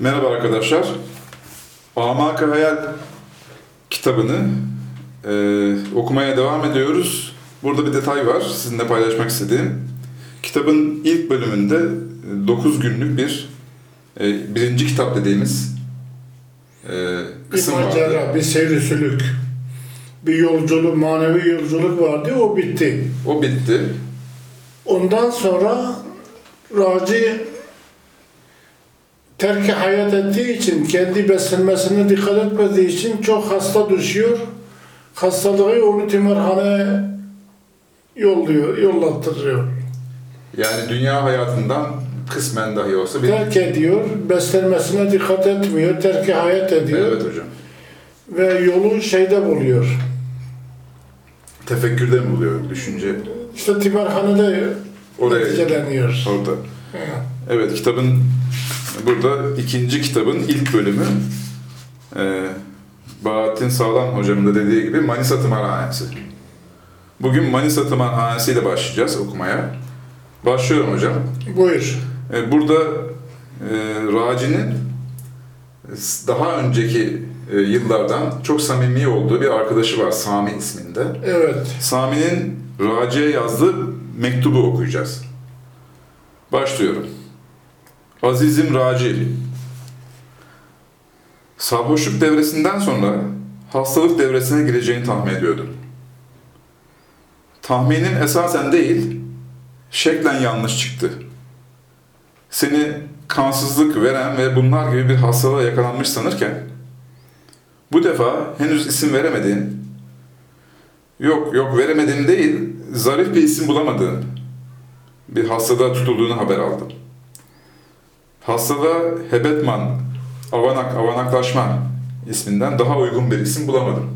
Merhaba arkadaşlar. Amak-ı Hayal kitabını okumaya devam ediyoruz. Burada bir detay var sizinle paylaşmak istediğim. Kitabın ilk bölümünde 9 günlük bir birinci kitap dediğimiz kısım vardı. Bir macera, bir seyrisülük, bir yolculuk, manevi yolculuk vardı. O bitti. O bitti. Ondan sonra raci terk-i hayat ettiği için, kendi beslenmesine dikkat etmediği için çok hasta düşüyor. Hastalığı onu tımarhaneye yollattırıyor. Yani dünya hayatından kısmen dahi olsa... Terk ediyor, beslenmesine dikkat etmiyor, terk-i hayat ediyor. Evet hocam. Ve yolu şeyde buluyor. Tefekkürde mi buluyor, düşünce? İşte tımarhanede neticeleniyor. Orada. Evet. Evet, kitabın burada ikinci kitabın ilk bölümü Bahattin Sağlam hocamın da dediği gibi Manisa Tımarhanesi. Bugün Manisa Tımarhanesi ile başlayacağız okumaya. Başlıyorum hocam. Buyur. Burada Raci'nin daha önceki yıllardan çok samimi olduğu bir arkadaşı var, Sami isminde. Evet. Sami'nin Raci'ye yazdığı mektubu okuyacağız. Başlıyorum. Azizim Raci, sarhoşluk devresinden sonra hastalık devresine gireceğini tahmin ediyordum. Tahminin esasen değil, şeklen yanlış çıktı. Seni kansızlık veren ve bunlar gibi bir hastalığa yakalanmış sanırken, bu defa henüz isim veremediğin, yok veremediğin değil, zarif bir isim bulamadığın bir hastalığa tutulduğunu haber aldım. Hastalığa Hebetman, avanaklaşma isminden daha uygun bir isim bulamadım.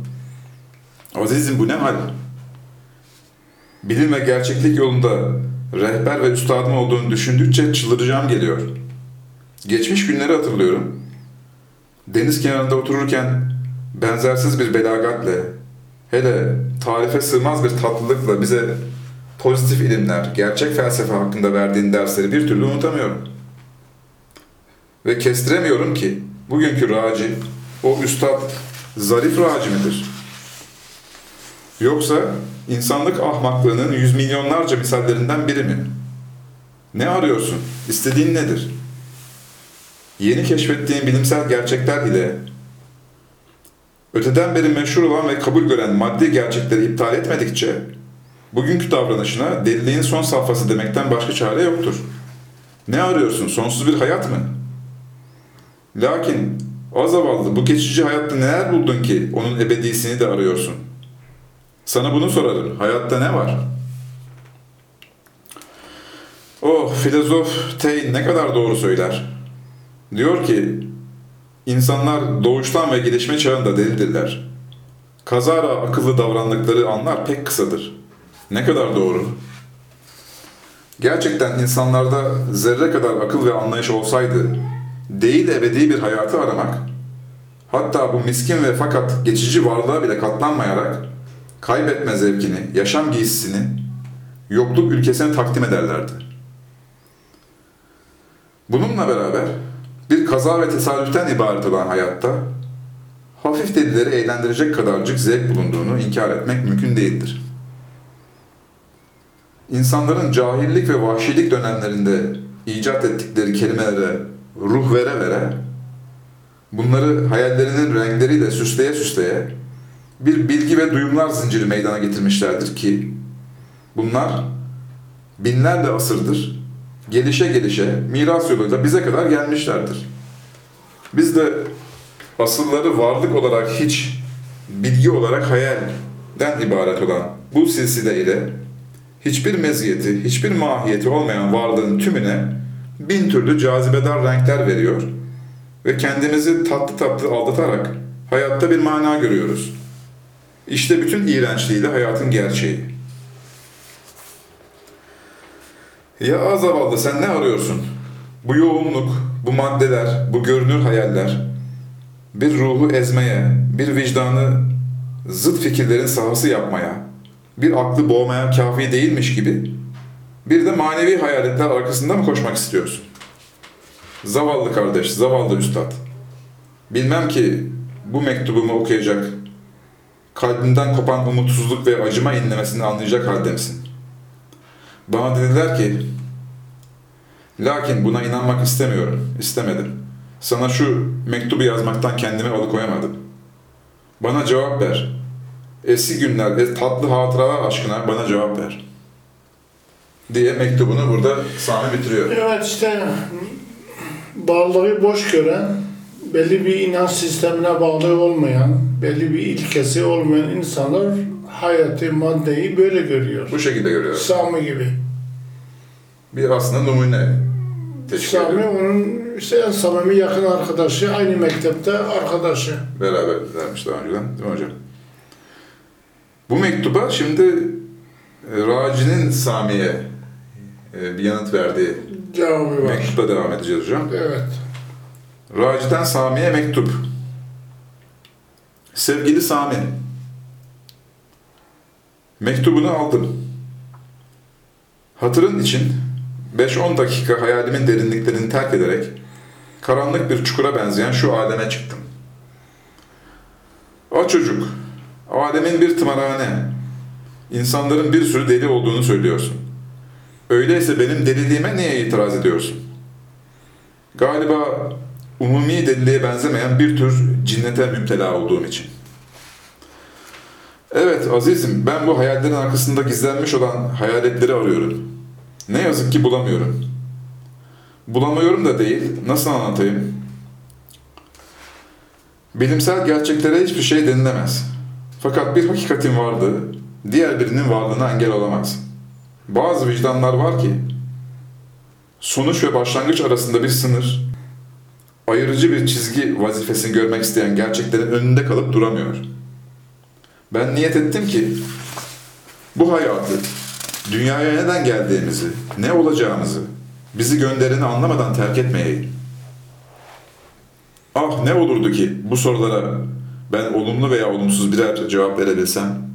Azizim bu ne hal? Bilim ve gerçeklik yolunda rehber ve üstadım olduğunu düşündükçe çıldıracağım geliyor. Geçmiş günleri hatırlıyorum. Deniz kenarında otururken benzersiz bir belagatle, hele tarife sığmaz bir tatlılıkla bize pozitif ilimler, gerçek felsefe hakkında verdiğin dersleri bir türlü unutamıyorum. Ve kestiremiyorum ki bugünkü Raci, o üstad zarif Raci midir? Yoksa insanlık ahmaklığının yüz milyonlarca misallerinden biri mi? Ne arıyorsun? İstediğin nedir? Yeni keşfettiğin bilimsel gerçekler ile öteden beri meşhur olan ve kabul gören maddi gerçekleri iptal etmedikçe bugünkü davranışına deliliğin son safhası demekten başka çare yoktur. Ne arıyorsun? Sonsuz bir hayat mı? Lakin o zavallı bu geçici hayatta neler buldun ki onun ebedisini de arıyorsun? Sana bunu sorarım. Hayatta ne var? Oh, filozof Taine ne kadar doğru söyler. Diyor ki, insanlar doğuştan ve gelişme çağında delidirler. Kazara akıllı davrandıkları anlar pek kısadır. Ne kadar doğru. Gerçekten insanlarda zerre kadar akıl ve anlayış olsaydı, değil ebedi bir hayatı aramak, hatta bu miskin ve fakat geçici varlığa bile katlanmayarak kaybetme zevkini, yaşam giysisini yokluk ülkesine takdim ederlerdi. Bununla beraber bir kaza ve tesadüften ibaret olan hayatta hafif delileri eğlendirecek kadarcık zevk bulunduğunu inkar etmek mümkün değildir. İnsanların cahillik ve vahşilik dönemlerinde icat ettikleri kelimelere ruh vere vere, bunları hayallerinin renkleriyle süsleye süsleye bir bilgi ve duyumlar zinciri meydana getirmişlerdir ki bunlar binlerce asırdır gelişe gelişe miras yoluyla bize kadar gelmişlerdir. Biz de asılları varlık olarak hiç, bilgi olarak hayalden ibaret olan bu silsile ile hiçbir meziyeti, hiçbir mahiyeti olmayan varlığın tümüne bin türlü cazibedar renkler veriyor ve kendimizi tatlı tatlı aldatarak hayatta bir mana görüyoruz. İşte bütün iğrençliğiyle hayatın gerçeği. Ya zavallı, sen ne arıyorsun? Bu yoğunluk, bu maddeler, bu görünür hayaller bir ruhu ezmeye, bir vicdanı zıt fikirlerin sahası yapmaya, bir aklı boğmaya kafi değilmiş gibi bir de manevi hayaletler arkasında mı koşmak istiyorsun? Zavallı kardeş, zavallı üstad. Bilmem ki bu mektubumu okuyacak, kalbimden kopan umutsuzluk ve acıma inlemesini anlayacak halde misin? Bana dediler ki, lakin buna inanmak istemiyorum, istemedim. Sana şu mektubu yazmaktan kendimi alıkoyamadım. Bana cevap ver. Eski günler ve tatlı hatıralar aşkına bana cevap ver. Diye mektubunu burada Sami bitiriyor. Evet, işte bağları boş gören, belli bir inanç sistemine bağlı olmayan, belli bir ilkesi olmayan insanlar hayatı, maddeyi böyle görüyor. Bu şekilde görüyor. Sami gibi. Bir aslında numune teşkil ediyor. Sami onun işte en samimi yakın arkadaşı, aynı mektepte arkadaşı. Beraber vermiş daha önceden, değil mi hocam? Bu mektuba şimdi Raci'nin Sami'ye bir yanıt verdiği mektuba devam edeceğiz hocam. Evet. Raci'den Sami'ye mektup. Sevgili Sami, mektubunu aldım. Hatırın için 5-10 dakika hayalimin derinliklerini terk ederek karanlık bir çukura benzeyen şu aleme çıktım. O çocuk, alemin bir tımarhane, insanların bir sürü deli olduğunu söylüyorsun. Öyleyse benim deliliğime niye itiraz ediyorsun? Galiba umumi deliliğe benzemeyen bir tür cinnete mümtela olduğum için. Evet azizim, ben bu hayallerin arkasında gizlenmiş olan hayaletleri arıyorum. Ne yazık ki bulamıyorum. Bulamıyorum da değil, nasıl anlatayım? Bilimsel gerçeklere hiçbir şey denilemez. Fakat bir hakikatin varlığı, diğer birinin varlığına engel olamaz. Bazı vicdanlar var ki, sonuç ve başlangıç arasında bir sınır, ayırıcı bir çizgi vazifesini görmek isteyen gerçeklerin önünde kalıp duramıyor. Ben niyet ettim ki, bu hayatı, dünyaya neden geldiğimizi, ne olacağımızı, bizi göndereni anlamadan terk etmeyeyim. Ah ne olurdu ki bu sorulara ben olumlu veya olumsuz birer cevap verebilsem?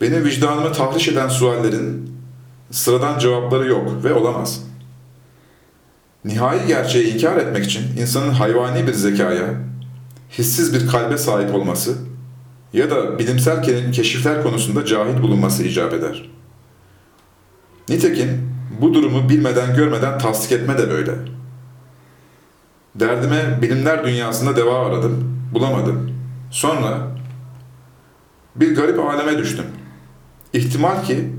Benim vicdanımı tahriş eden suallerin sıradan cevapları yok ve olamaz. Nihai gerçeği inkar etmek için insanın hayvani bir zekaya, hissiz bir kalbe sahip olması ya da bilimsel keşifler konusunda cahil bulunması icap eder. Nitekim bu durumu bilmeden görmeden tasdik etme de böyle. Derdime bilimler dünyasında deva aradım, bulamadım. Sonra bir garip aleme düştüm. İhtimal ki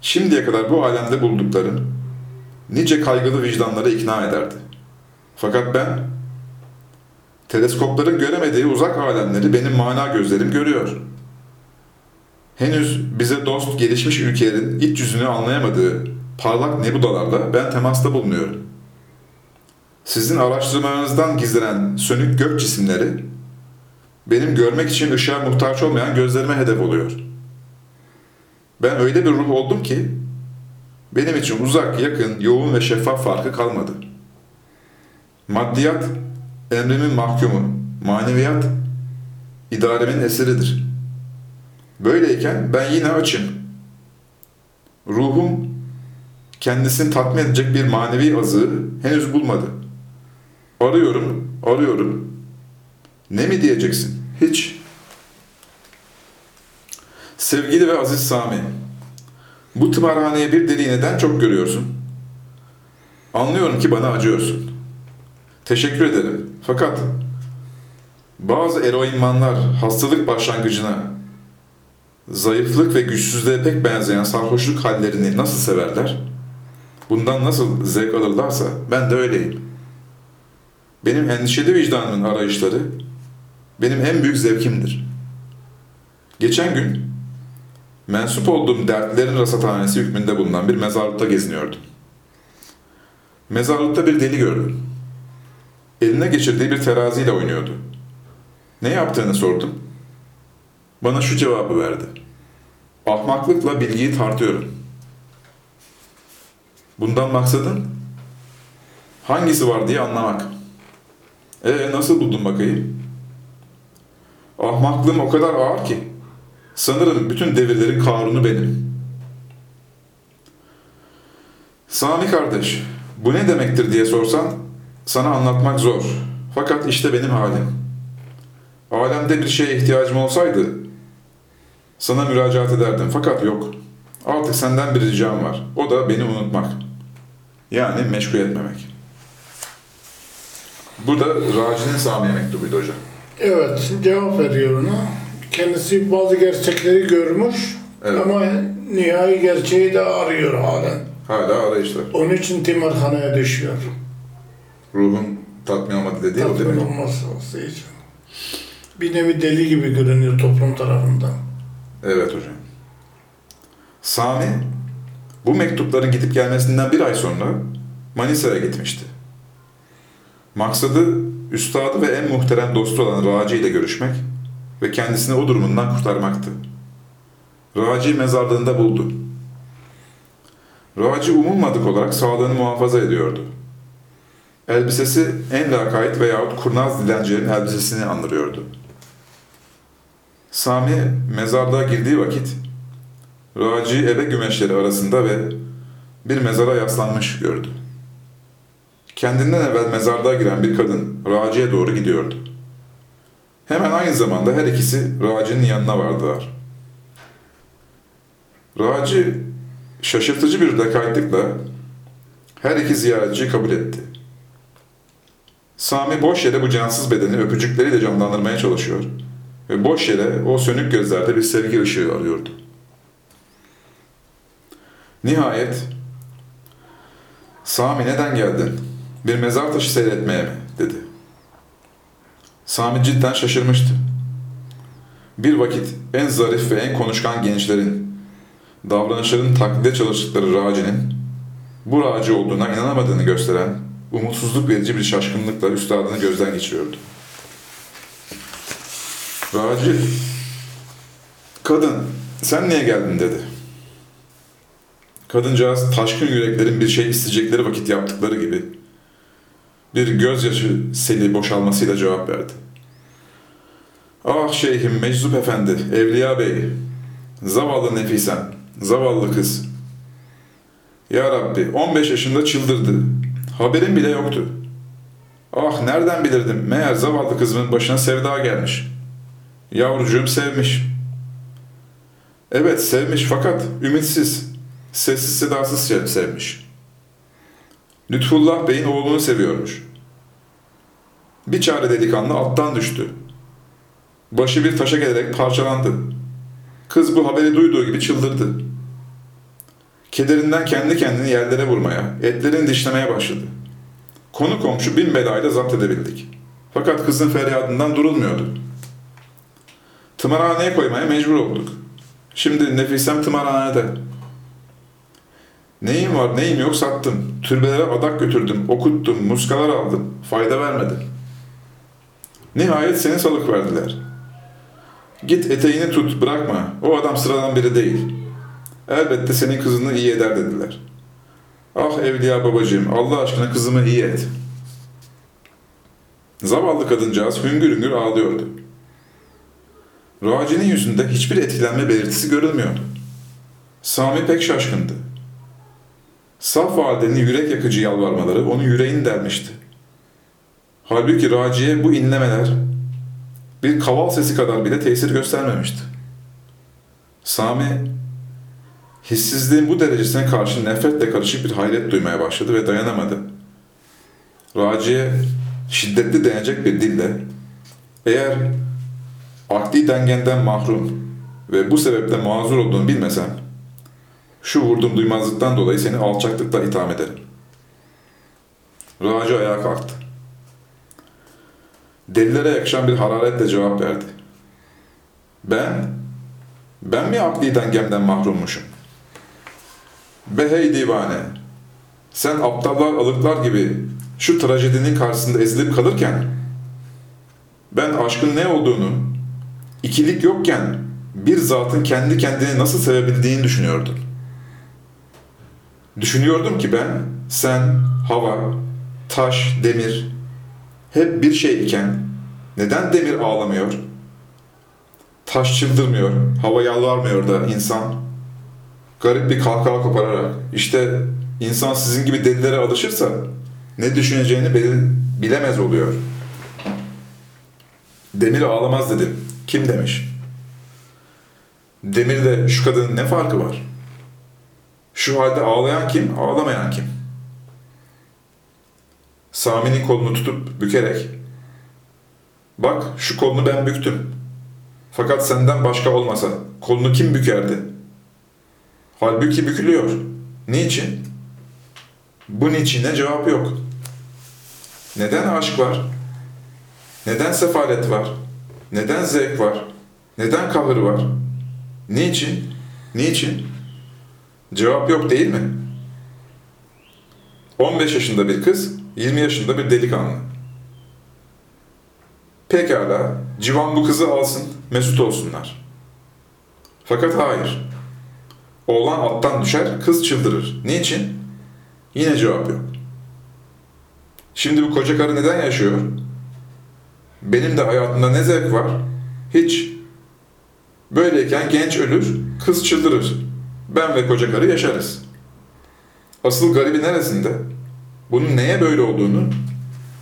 şimdiye kadar bu alemde bulduklarım nice kaygılı vicdanları ikna ederdi. Fakat ben teleskopların göremediği uzak alemleri benim mana gözlerim görüyor. Henüz bize dost gelişmiş ülkelerin iç yüzünü anlayamadığı parlak nebulalarla ben temasta bulunuyorum. Sizin araştırmalarınızdan gizlenen sönük gök cisimleri benim görmek için ışığa muhtaç olmayan gözlerime hedef oluyor. Ben öyle bir ruh oldum ki benim için uzak, yakın, yoğun ve şeffaf farkı kalmadı. Maddiyat emrimin mahkumu, maneviyat idaremin eseridir. Böyleyken ben yine açım. Ruhum kendisini tatmin edecek bir manevi azığı henüz bulmadı. Arıyorum, arıyorum. Ne mi diyeceksin? Hiç. Sevgili ve aziz Sami, bu tımarhaneye bir deliği neden çok görüyorsun? Anlıyorum ki bana acıyorsun. Teşekkür ederim. Fakat bazı eroinmanlar hastalık başlangıcına, zayıflık ve güçsüzlüğe pek benzeyen sarhoşluk hallerini nasıl severler, bundan nasıl zevk alırlarsa ben de öyleyim. Benim endişeli vicdanımın arayışları benim en büyük zevkimdir. Geçen gün mensup olduğum dertlerin rasathanesi hükmünde bulunan bir mezarlıkta geziniyordum. Mezarlıkta bir deli gördüm. Eline geçirdiği bir teraziyle oynuyordu. Ne yaptığını sordum. Bana şu cevabı verdi. Ahmaklıkla bilgiyi tartıyorum. Bundan maksadın hangisi var diye anlamak. Nasıl buldun bakayım? Ahmaklığım o kadar ağır ki sanırım bütün devirlerin Karun'u benim. Sami kardeş, Bu ne demektir diye sorsan, sana anlatmak zor. Fakat işte benim halim. Alemde bir şeye ihtiyacım olsaydı, sana müracaat ederdim. Fakat yok. Artık senden bir ricam var. O da beni unutmak. Yani meşgul etmemek. Bu da Raci'nin Sami'ye mektubuydu hocam. Evet, cevap veriyor ona. Kendisi bazı gerçekleri görmüş, evet, ama nihai gerçeği de arıyor halen. Hala arayışlar. Onun için tımarhaneye düşüyor. Ruhun tatmin olmadı dediği o demek. Tatmin olması için. Bir nevi deli gibi görünüyor toplum tarafından. Evet hocam. Sami, bu mektupların gidip gelmesinden bir ay sonra Manisa'ya gitmişti. Maksadı, üstadı ve en muhterem dostu olan Raci ile görüşmek ve kendisini o durumundan kurtarmaktı. Raci mezarlığında buldu. Raci umulmadık olarak sağlığını muhafaza ediyordu. Elbisesi en lakayt veyahut kurnaz dilencilerin elbisesini andırıyordu. Sami mezarlığa girdiği vakit Raci ebe gümeşleri arasında ve bir mezara yaslanmış gördü. Kendinden evvel mezarlığa giren bir kadın Raci'ye doğru gidiyordu. Hemen aynı zamanda her ikisi Raci'nin yanına vardılar. Raci şaşırtıcı bir lakaytlıkla her iki ziyaretçiyi kabul etti. Sami boş yere bu cansız bedeni öpücükleriyle canlandırmaya çalışıyor ve boş yere o sönük gözlerde bir sevgi ışığı arıyordu. Nihayet, "Sami neden geldin? Bir mezar taşı seyretmeye mi?" dedi. Sami cidden şaşırmıştı. Bir vakit en zarif ve en konuşkan gençlerin, davranışların taklide çalıştıkları Raci'nin, bu Raci olduğuna inanamadığını gösteren, umutsuzluk verici bir şaşkınlıkla üstadını gözden geçiriyordu. Raci, "Kadın, sen niye geldin?" dedi. Kadıncağız, taşkın yüreklerin bir şey isteyecekleri vakit yaptıkları gibi bir gözyaşı seli boşalmasıyla cevap verdi. "Ah şeyhim, Meczup Efendi, Evliya Bey, zavallı nefisem, zavallı kız. Ya Rabbi, 15 yaşında çıldırdı, haberim bile yoktu. Ah nereden bilirdim, meğer zavallı kızımın başına sevda gelmiş. Yavrucuğum sevmiş. Evet sevmiş fakat ümitsiz. Sessiz sedasız sevmiş. Lütfullah Bey'in oğlunu seviyormuş. Bir çare delikanlı attan düştü. Başı bir taşa gelerek parçalandı. Kız bu haberi duyduğu gibi çıldırdı. Kederinden kendi kendini yerlere vurmaya, etlerini dişlemeye başladı. Konu komşu bin belayla zapt edebildik. Fakat kızın feryadından durulmuyordu. Tımarhaneye koymaya mecbur olduk. Şimdi nefisem tımarhanede. Neyim var neyim yok sattım, türbelere adak götürdüm, okuttum, muskalar aldım, fayda vermedi. Nihayet seni salık verdiler. Git eteğini tut, bırakma, o adam sıradan biri değil. Elbette senin kızını iyi eder dediler. Ah Evliya babacığım, Allah aşkına kızımı iyi et." Zavallı kadıncağız hüngür hüngür ağlıyordu. Raci'nin yüzünde hiçbir etkilenme belirtisi görülmüyordu. Sami pek şaşkındı. Saf validenin yürek yakıcı yalvarmaları onun yüreğini delmişti. Halbuki Raci'ye bu inlemeler bir kaval sesi kadar bile tesir göstermemişti. Sami, hissizliğin bu derecesine karşı nefretle karışık bir hayret duymaya başladı ve dayanamadı. Raci'ye şiddetli denecek bir dille, "Eğer akli dengenden mahrum ve bu sebeple mazur olduğunu bilmesem, şu vurdum duymazlıktan dolayı seni alçaklıkla itham ederim." Raci ayağa kalktı. Delilere yakışan bir hararetle cevap verdi. Ben mi akli dengemden mahrummuşum? Behey divane, sen aptallar, alıklar gibi şu trajedinin karşısında ezilip kalırken, ben aşkın ne olduğunu, ikilik yokken bir zatın kendi kendini nasıl sevebildiğini düşünüyordum. Düşünüyordum ki ben, sen, hava, taş, demir hep bir şey iken neden demir ağlamıyor? Taş çıldırmıyor, hava yalvarmıyor da insan garip bir kahkaha kopararak, "İşte İnsan sizin gibi delilere alışırsa ne düşüneceğini bilemez oluyor. Demir ağlamaz dedim. Kim demiş? Demirle şu kadının ne farkı var? Şu halde ağlayan kim, ağlamayan kim? Sami'nin kolunu tutup bükerek, bak şu kolunu ben büktüm. Fakat senden başka olmasa kolunu kim bükerdi? Halbuki bükülüyor. Niçin? Bu niçine cevap yok. Neden aşk var? Neden sefalet var? Neden zevk var? Neden kahır var? Niçin? Niçin? Cevap yok değil mi? 15 yaşında bir kız, 20 yaşında bir delikanlı. Pekala, civan bu kızı alsın, mesut olsunlar. Fakat hayır. Oğlan alttan düşer, kız çıldırır. Niçin? Yine cevap yok. Şimdi bu koca karı neden yaşıyor? Benim de hayatımda ne zevk var? Hiç. Böyleyken genç ölür, kız çıldırır. Ben ve koca karı yaşarız. Asıl garibi neresinde? Bunun neye böyle olduğunu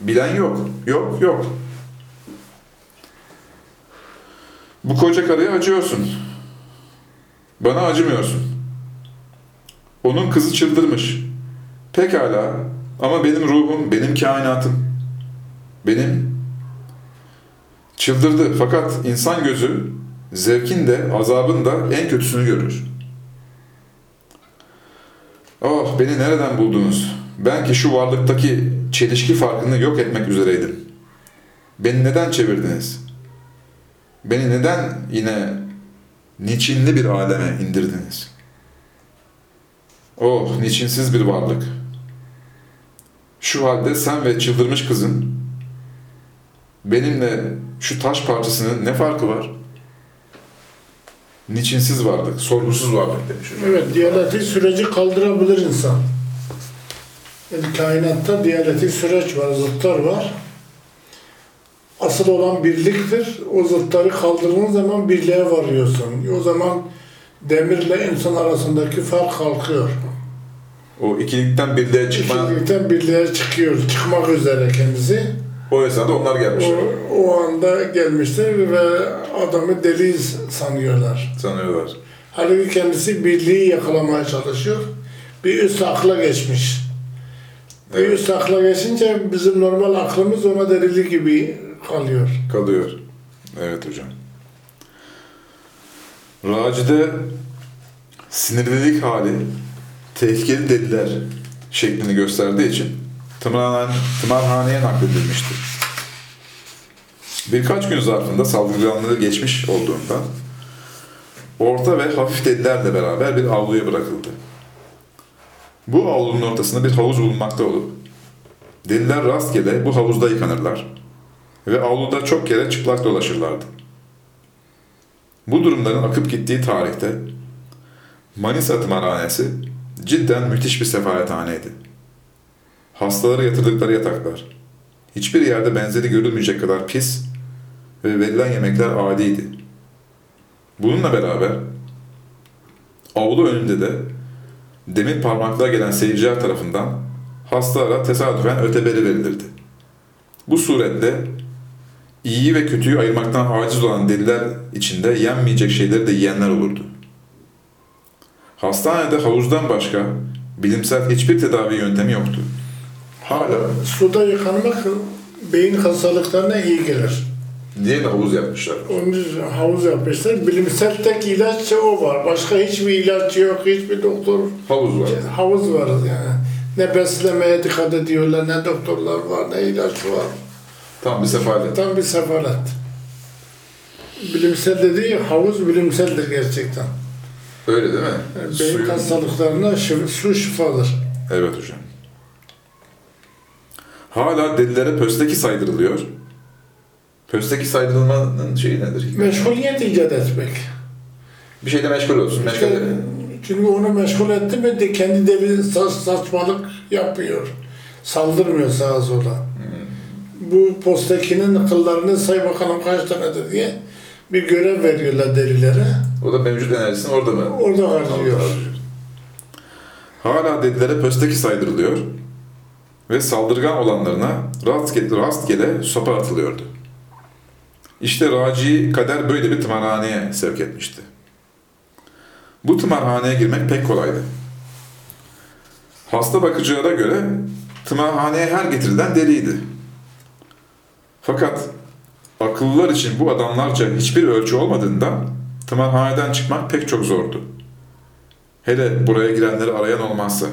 bilen yok. Yok, yok. Bu koca karıya acıyorsun. Bana acımıyorsun. Onun kızı çıldırmış. Pekala ama benim ruhum, benim kainatım, benim çıldırdı. Fakat insan gözü zevkin de azabın da en kötüsünü görür. Oh, beni nereden buldunuz? Ben ki şu varlıktaki çelişki farkını yok etmek üzereydim. Beni neden çevirdiniz? Beni neden yine niçinli bir aleme indirdiniz? Oh, niçinsiz bir varlık. Şu halde sen ve çıldırmış kızın benimle şu taş parçasının ne farkı var? Niçinsiz varlık, sorgusuz varlık demiş. Evet, diyalektik süreci kaldırabilir insan. Yani kainatta diyalektik süreç var, zıtlar var. Asıl olan birliktir. O zıtları kaldırdığın zaman birliğe varıyorsun. O zaman demirle insan arasındaki fark kalkıyor. O ikilikten birliğe çıkma. İkilikten birliğe çıkıyor, çıkmak üzere kendisi. O esnada onlar gelmişler. O anda gelmişler ve adamı deli sanıyorlar. Sanıyorlar. Halbuki kendisi birliği yakalamaya çalışıyor. Bir üst akla geçmiş. Evet. Bir üst akla geçince bizim normal aklımız ona delilik gibi kalıyor. Kalıyor. Evet hocam. Racide sinirlilik hali, tehlikeli deliler şeklini gösterdiği için tımarhaneye nakledilmişti. Birkaç gün zarfında saldırganlığı geçmiş olduğundan orta ve hafif delilerle beraber bir avluya bırakıldı. Bu avlunun ortasında bir havuz bulunmakta olup deliler rastgele bu havuzda yıkanırlar ve avluda çok kere çıplak dolaşırlardı. Bu durumların akıp gittiği tarihte Manisa Tımarhanesi cidden müthiş bir sefalethaneydi. Hastalara yatırdıkları yataklar, hiçbir yerde benzeri görülmeyecek kadar pis ve verilen yemekler adiydi. Bununla beraber avlu önünde de demir parmaklığa gelen seyirciler tarafından hastalara tesadüfen öteberi verilirdi. Bu suretle iyiyi ve kötüyü ayırmaktan aciz olan deliler içinde yenmeyecek şeyleri de yiyenler olurdu. Hastanede havuzdan başka bilimsel hiçbir tedavi yöntemi yoktu. Hala suda yıkanmak beyin hastalıklarına iyi gelir. Niye havuz yapmışlar? Onun havuz yapmışlar. Bilimsel tek ilaç o var. Başka hiçbir ilaç yok, hiçbir doktor. Havuz var. Havuz var yani. Ne beslemeye dikkat ediyorlar, ne doktorlar var, ne ilaç var. Tam bir sefalet. Tam bir sefalet. Bilimsel dediği havuz bilimseldir gerçekten. Öyle değil mi? Yani beyin hastalıklarına su şifadır. Evet hocam. Hala delilere pösteki saydırılıyor. Pösteki saydırılmanın şeyi nedir? Meşguliyet icat etmek. Bir şeyde meşgul olsun. İşte, meşgul çünkü onu meşgul etti mi de kendi deli saçmalık yapıyor. Saldırmıyor sağa sola. Bu postekinin kıllarını say bakalım kaç tanedir diye bir görev veriyorlar delilere. O da mevcut enerjisini orada mı? Orada harcıyor. hala dedilere pösteki saydırılıyor ve saldırgan olanlarına rastgele sopa atılıyordu. İşte raci kader böyle bir tımarhaneye sevk etmişti. Bu tımarhaneye girmek pek kolaydı. Hasta bakıcılara göre tımarhaneye her getirilen deliydi. Fakat akıllılar için bu adamlarca hiçbir ölçü olmadığından tımarhaneden çıkmak pek çok zordu. Hele buraya girenleri arayan olmazsa.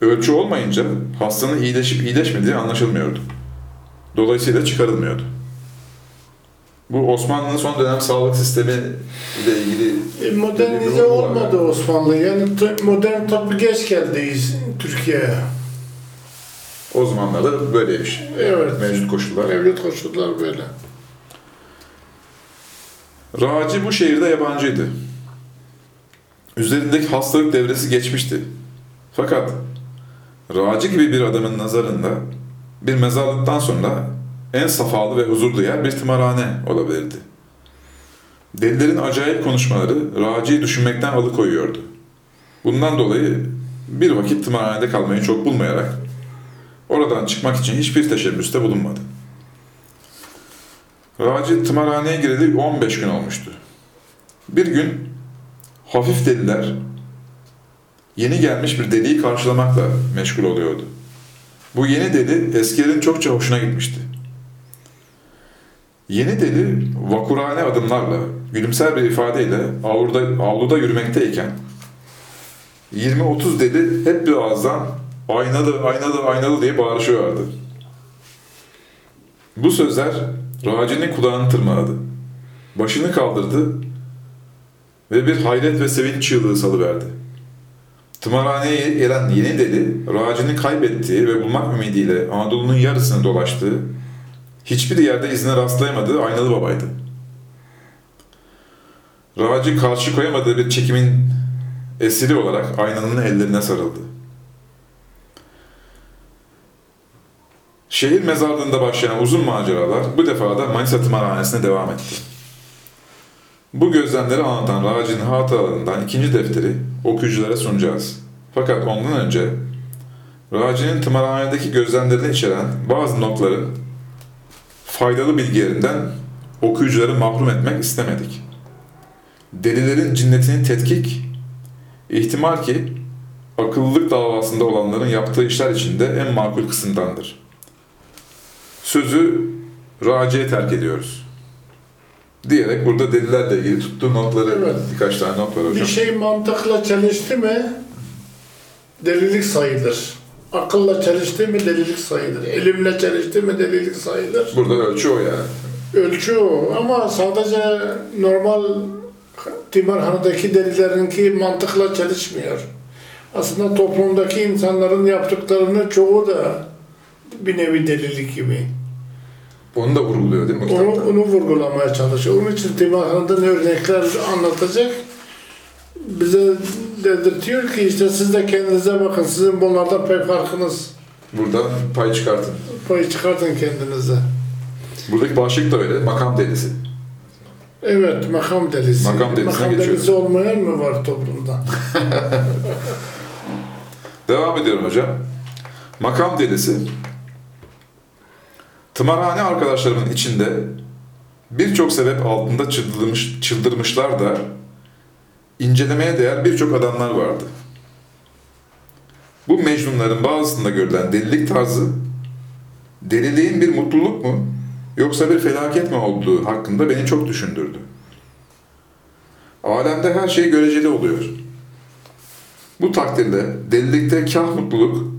Ölçü olmayınca hastanın iyileşip iyileşmediği anlaşılmıyordu. Dolayısıyla çıkarılmıyordu. Bu Osmanlı'nın son dönem sağlık sistemi ile ilgili... Modernize olmadı yani. Osmanlı. Yani modern tıp geç geldiyiz Türkiye'ye. O zamanlarda böyleymiş. Evet. Mevcut koşullar. Mevcut koşullar böyle. Raci bu şehirde yabancıydı. Üzerindeki hastalık devresi geçmişti. Fakat raci gibi bir adamın nazarında bir mezarlıktan sonra en safalı ve huzurlu yer bir tımarhane olabilirdi. Delilerin acayip konuşmaları raciyi düşünmekten alıkoyuyordu. Bundan dolayı bir vakit tımarhanede kalmayı çok bulmayarak oradan çıkmak için hiçbir teşebbüste bulunmadı. Raci tımarhaneye gireli 15 gün olmuştu. Bir gün hafif deliler yeni gelmiş bir deliyi karşılamakla meşgul oluyordu. Bu yeni deli eskilerin çokça hoşuna gitmişti. Yeni deli vakurane adımlarla, gülümser bir ifadeyle avluda yürümekteyken 20-30 deli hep bir ağızdan aynalı, aynalı, aynalı diye bağırışıyorlardı. Bu sözler racinin kulağını tırmaladı. Başını kaldırdı ve bir hayret ve sevinç çığlığı salıverdi. Tımarhaneye gelen yeni deli, racinin kaybettiği ve bulmak ümidiyle Anadolu'nun yarısını dolaştığı, hiçbir yerde izine rastlayamadığı aynalı babaydı. Raci karşı koyamadığı bir çekimin esiri olarak aynanın ellerine sarıldı. Şehir mezarlığında başlayan uzun maceralar bu defa da Manisa Tımarhanesi'ne devam etti. Bu gözlemleri anlatan Raci'nin hatıralarından ikinci defteri okuyuculara sunacağız. Fakat ondan önce Raci'nin tımarhanedeki gözlemlerini içeren bazı notları faydalı bilgilerinden okuyucuları mahrum etmek istemedik. Delilerin cinnetini tetkik, ihtimal ki akıllılık davasında olanların yaptığı işler içinde en makul kısımdandır. Sözü raciye terk ediyoruz diyerek burada delilerle ilgili tuttuğu notları, evet, birkaç tane not var hocam. Bir şey mantıkla çelişti mi delilik sayılır. Akılla çelişti mi delilik sayılır. Elimle çelişti mi delilik sayılır. Burada ölçü o yani. Ölçü o ama sadece normal tımarhanedeki delilerinki mantıkla çelişmiyor. Aslında toplumdaki insanların yaptıklarının çoğu da bir nevi delilik gibi. Onu da vurguluyor değil mi? Onu vurgulamaya çalışıyor. Onun için tımarhaneden örnekler anlatacak. Bize dedirtiyor ki işte siz de kendinize bakın. Sizin bunlardan pek farkınız. Buradan pay çıkartın. Pay çıkartın kendinize. Buradaki başlık da öyle. Makam delisi. Evet, makam delisi. Makam delisi olmayan mı var toplumda? Devam ediyorum hocam. Makam delisi. Tımarhane arkadaşlarımın içinde birçok sebep altında çıldırmışlar da incelemeye değer birçok adamlar vardı. Bu mecnunların bazısında görülen delilik tarzı, deliliğin bir mutluluk mu yoksa bir felaket mi olduğu hakkında beni çok düşündürdü. Alemde her şey göreceli oluyor. Bu takdirde delilikte kah mutluluk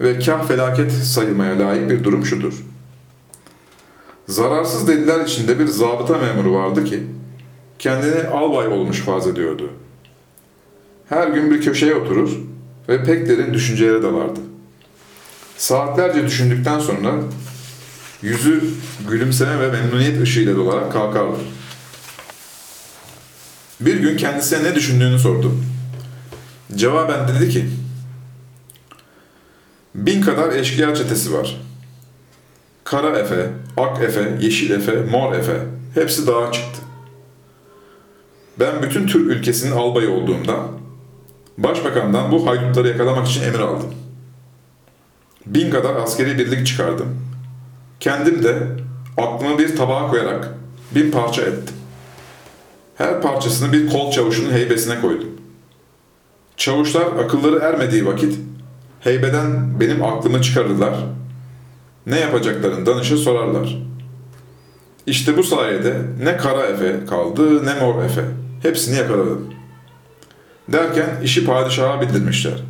ve kah felaket sayılmaya layık bir durum şudur. Zararsız deliler içinde bir zabıta memuru vardı ki kendini albay olmuş farz ediyordu. Her gün bir köşeye oturur ve pek derin düşüncelere dalardı. Saatlerce düşündükten sonra yüzü gülümseme ve memnuniyet ışığıyla dolarak kalkardı. Bir gün kendisine ne düşündüğünü sordum. Cevaben dedi ki, 1000 kadar eşkıya çetesi var. Kara efe, ak efe, yeşil efe, mor efe, hepsi dağa çıktı. Ben bütün Türk ülkesinin albayı olduğumda Başbakandan bu haydutları yakalamak için emir aldım. 1000 kadar askeri birlik çıkardım. Kendim de aklımı bir tabağa koyarak 1000 parça ettim. Her parçasını bir kol çavuşunun heybesine koydum. Çavuşlar akılları ermediği vakit heybeden benim aklımı çıkarırlar. Ne yapacaklarını danışa sorarlar. İşte bu sayede ne kara efe kaldı ne mor efe. Hepsini yakaladım. Derken işi padişaha bildirmişler.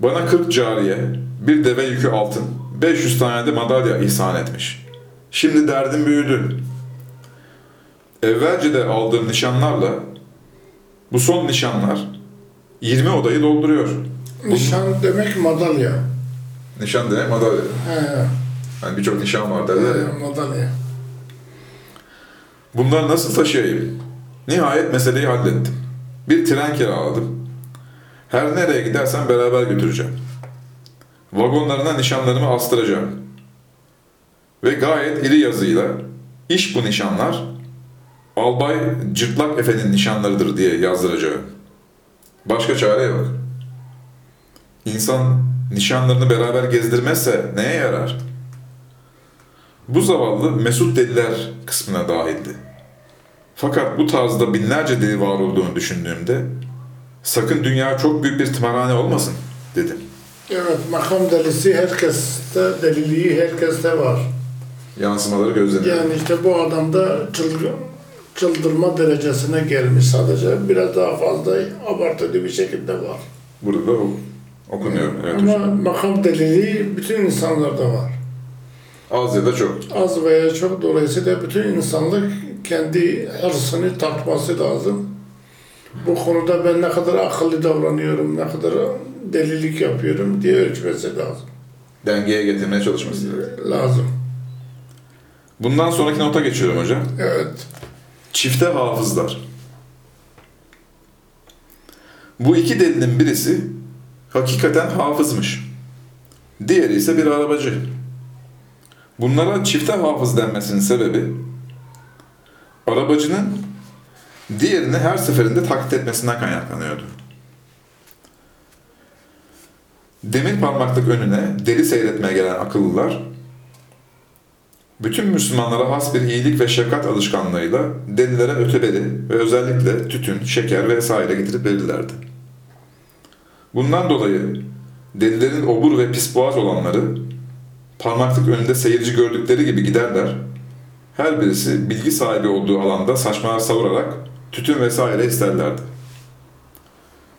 Bana 40 cariye, bir deve yükü altın, 500 tane de madalya ihsan etmiş. Şimdi derdim büyüdü. Evvelce de aldığım nişanlarla bu son nişanlar 20 odayı dolduruyor. Nişan demek madalya. Nişan demek madalya. He. Yani birçok nişan var derler ya. Madalya. Bunları nasıl taşıyayım? Nihayet meseleyi hallettim. Bir tren kiraladım. Her nereye gidersen beraber götüreceğim. Vagonlarına nişanlarımı astıracağım. Ve gayet iri yazıyla iş bu nişanlar Albay Cırtlak Efe'nin nişanlarıdır diye yazdıracağım. Başka çare yok. İnsan nişanlarını beraber gezdirmezse neye yarar? Bu zavallı mesut deliler kısmına dahildi. Fakat bu tarzda binlerce deli var olduğunu düşündüğümde sakın dünya çok büyük bir tımarhane olmasın dedim. Evet, makam delisi herkeste, deliliği herkeste var. Yansımaları gözleniyor. Yani işte bu adam da çıldırma derecesine gelmiş sadece. Biraz daha fazla abartılı bir şekilde var. Burada okunuyor. Evet, ama hocam, makam deliliği bütün insanlarda var. Az ya da çok. Az veya çok. Dolayısıyla bütün insanlık kendi hırsını tartması lazım. Bu konuda ben ne kadar akıllı davranıyorum, ne kadar delilik yapıyorum diye ölçmesi lazım. Dengeye getirmeye çalışması lazım. Bundan sonraki nota geçiyorum hocam. Evet. Çifte hafızlar. Bu iki delinin birisi hakikaten hafızmış. Diğeri ise bir arabacı. Bunlara çifte hafız denmesinin sebebi arabacının diğerini her seferinde taklit etmesinden kaynaklanıyordu. Demir parmaklık önüne deli seyretmeye gelen akıllılar bütün Müslümanlara has bir iyilik ve şefkat alışkanlığıyla delilere öteberi ve özellikle tütün, şeker vesaire getirip verirlerdi. Bundan dolayı delilerin obur ve pis boğaz olanları parmaklık önünde seyirci gördükleri gibi giderler. Her birisi bilgi sahibi olduğu alanda saçmalar savurarak tütün vesaire isterlerdi.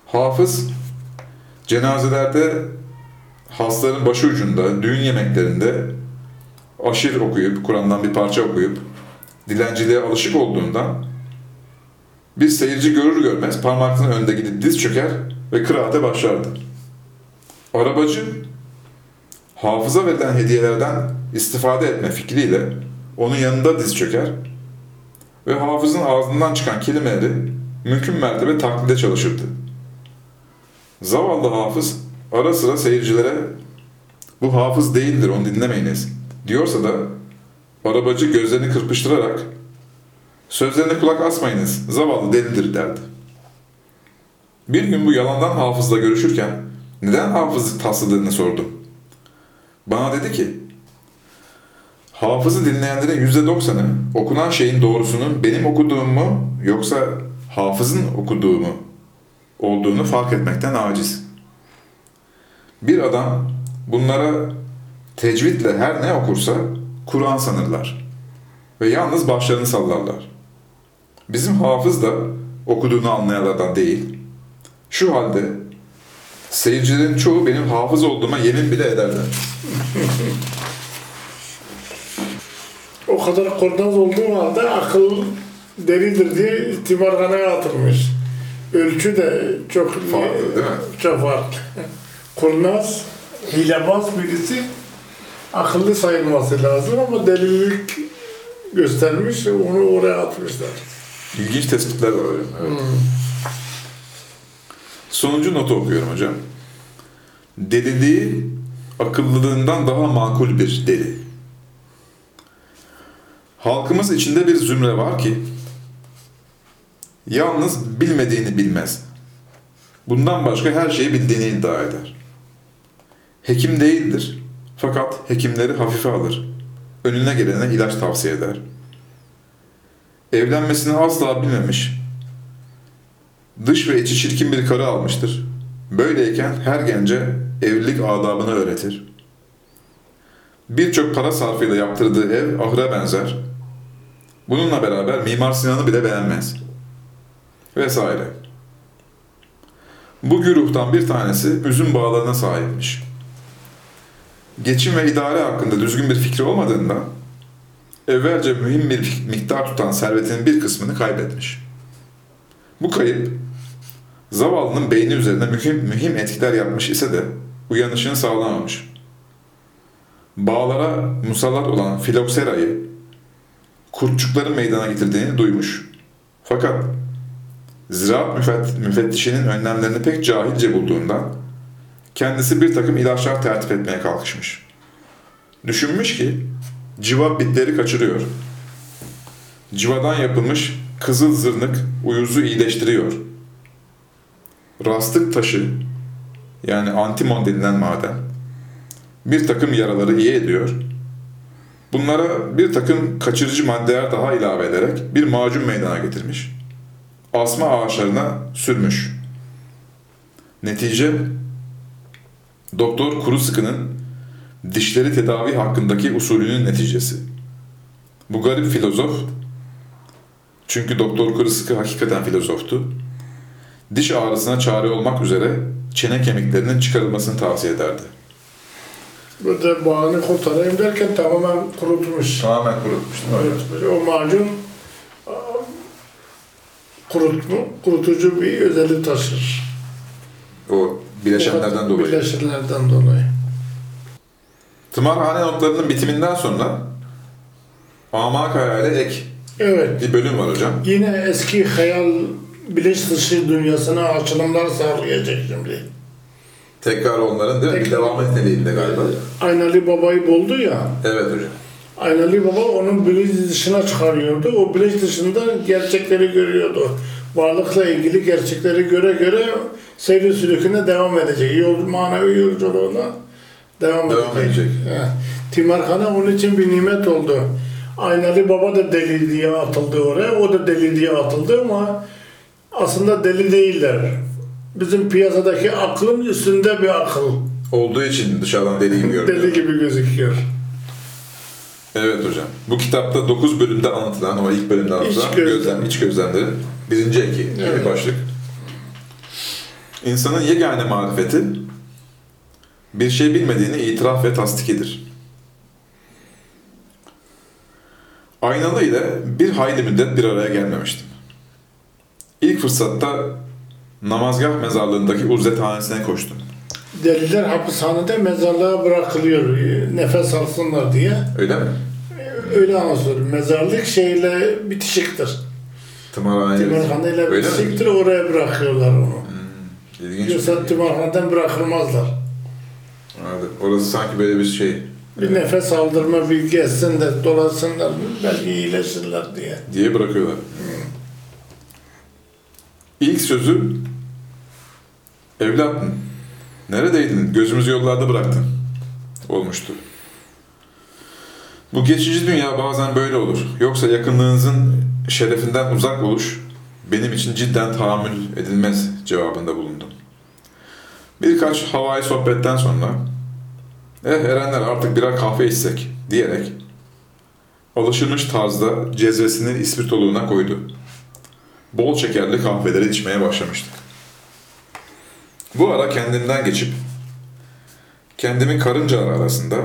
Hafız, cenazelerde, hasların başucunda, düğün yemeklerinde aşir okuyup, Kur'an'dan bir parça okuyup, dilenciliğe alışık olduğundan bir seyirci görür görmez parmaklığın önünde gidip diz çöker ve kıraate başlardı. Arabacı, hafıza verilen hediyelerden istifade etme fikriyle onun yanında diz çöker ve hafızın ağzından çıkan kelimeleri mümkün mertebe taklide çalışırdı. Zavallı hafız ara sıra seyircilere "Bu hafız değildir, onu dinlemeyiniz" diyorsa da arabacı gözlerini kırpıştırarak "Sözlerine kulak asmayınız, zavallı delidir" derdi. Bir gün bu yalandan hafızla görüşürken neden hafızlık tasladığını sordum. Bana dedi ki, hafızı dinleyenlerin %90'ı okunan şeyin doğrusunun benim okuduğum mu yoksa hafızın okuduğu mu olduğunu fark etmekten aciz. Bir adam bunlara tecvidle her ne okursa Kur'an sanırlar ve yalnız başlarını sallarlar. Bizim hafız da okuduğunu anlayanlardan değil. Şu halde seyircilerin çoğu benim hafız olduğuma yemin bile ederler. O kadar kurnaz olduğu halde akıl delidir diye tımarhaneye atılmış. Ölçü de çok farklı, değil mi? Çok farklı. Kurnaz, hilebaz birisi akıllı sayılması lazım ama delilik göstermiş, onu oraya atmışlar. İlginç tespitler var. Evet. Sonuncu notu okuyorum hocam. Deliliği akıllılığından daha makul bir deli. Halkımız içinde bir zümre var ki yalnız bilmediğini bilmez. bundan başka her şeyi bildiğini iddia eder. Hekim değildir, fakat hekimleri hafife alır. Önüne gelene ilaç tavsiye eder. Evlenmesini asla bilmemiş, dış ve içi çirkin bir karı almıştır. Böyleyken her gence evlilik adabını öğretir. Birçok para sarfıyla yaptırdığı ev ahıra benzer. Bununla beraber Mimar Sinan'ı bile beğenmez. Vesaire. Bu güruhtan bir tanesi üzüm bağlarına sahipmiş. Geçim ve idare hakkında düzgün bir fikri olmadığında, evvelce mühim bir miktar tutan servetinin bir kısmını kaybetmiş. Bu kayıp, zavallının beyni üzerinde mühim etkiler yapmış ise de uyanışını sağlamamış. Bağlara musallat olan filokserayı, kurtçukların meydana getirdiğini duymuş. Fakat ziraat müfettişinin önlemlerini pek cahilce bulduğundan kendisi bir takım ilaçlar tertip etmeye kalkışmış. Düşünmüş ki civa bitleri kaçırıyor. Civadan yapılmış kızıl zırnık uyuzu iyileştiriyor. Rastlık taşı, yani antimon denilen maden, bir takım yaraları iyi ediyor. Bunlara bir takım kaçırıcı maddeler daha ilave ederek bir macun meydana getirmiş. Asma ağaçlarına sürmüş. Netice, Doktor Kuruşık'ın dişleri tedavi hakkındaki usulünün neticesi. Bu garip filozof, çünkü Doktor Kuruşık hakikaten filozoftu, diş ağrısına çare olmak üzere çene kemiklerinin çıkarılmasını tavsiye ederdi. Burada bağını kurtarayım derken tamamen kurutmuş. Tamamen kurutmuş. Evet, o macun kurutucu bir özelliği taşır. O bileşenlerden dolayı. Bileşenlerden dolayı. Tımarhane notlarının bitiminden sonra amak hayale ek. Evet. Bir bölüm var hocam. Yine eski hayal bilinç dışı dünyasına açılımlar sağlayacak şimdi. Tekrar onların değil mi? Tekrar. Devam etmeliğinde galiba. Aynalı Baba'yı buldu ya. Evet hocam. Aynalı Baba onun bilinç dışına çıkarıyordu. O bilinç dışında gerçekleri görüyordu. Varlıkla ilgili gerçekleri göre göre seyri sülüküne devam edecek. Manevi yolculuğuna devam edecek. Tımarhane onun için bir nimet oldu. Aynalı Baba da deli diye atıldı oraya. O da deli diye atıldı ama aslında deli değiller. Bizim piyasadaki aklın üstünde bir akıl. Olduğu için dışarıdan deli gibi görünüyor. Deli gibi gözüküyor. Evet hocam. Bu kitapta 9 bölümde anlatılan, o ilk bölümde anlatılan iç gözlemlerin 1. eki gibi evet. Başlık. İnsanın yegane marifeti, bir şey bilmediğini itiraf ve tasdikidir. Aynalı ile bir hayli müddet bir araya gelmemiştim. İlk fırsatta namazgah mezarlığındaki urzethanesine koştum. Deliler hapishanede mezarlığa bırakılıyor, nefes alsınlar diye. Öyle mi? Öyle anlatılır. Mezarlık şeyle bitişiktir. Tımarhane ile bitişiktir, oraya bırakıyorlar onu. Yoksa tımarhaneden bırakılmazlar. Anladım. Orası sanki böyle bir şey. Bir nefes aldırma, bir gezsin de dolasınlar, belki iyileşirler diye. Diye bırakıyorlar. İlk sözü, evlat mı? Neredeydin? Gözümüzü yollarda bıraktın. Olmuştu. Bu geçici dünya bazen böyle olur. Yoksa yakınlığınızın şerefinden uzak oluş, benim için cidden tahammül edilmez cevabında bulundum. Birkaç havai sohbetten sonra, erenler artık birer kahve içsek diyerek, alışılmış tarzda cezvesini ispirtoluğuna koydu. Bol şekerli kahveleri içmeye başlamıştık. Bu ara kendimden geçip, kendimi karıncalar arasında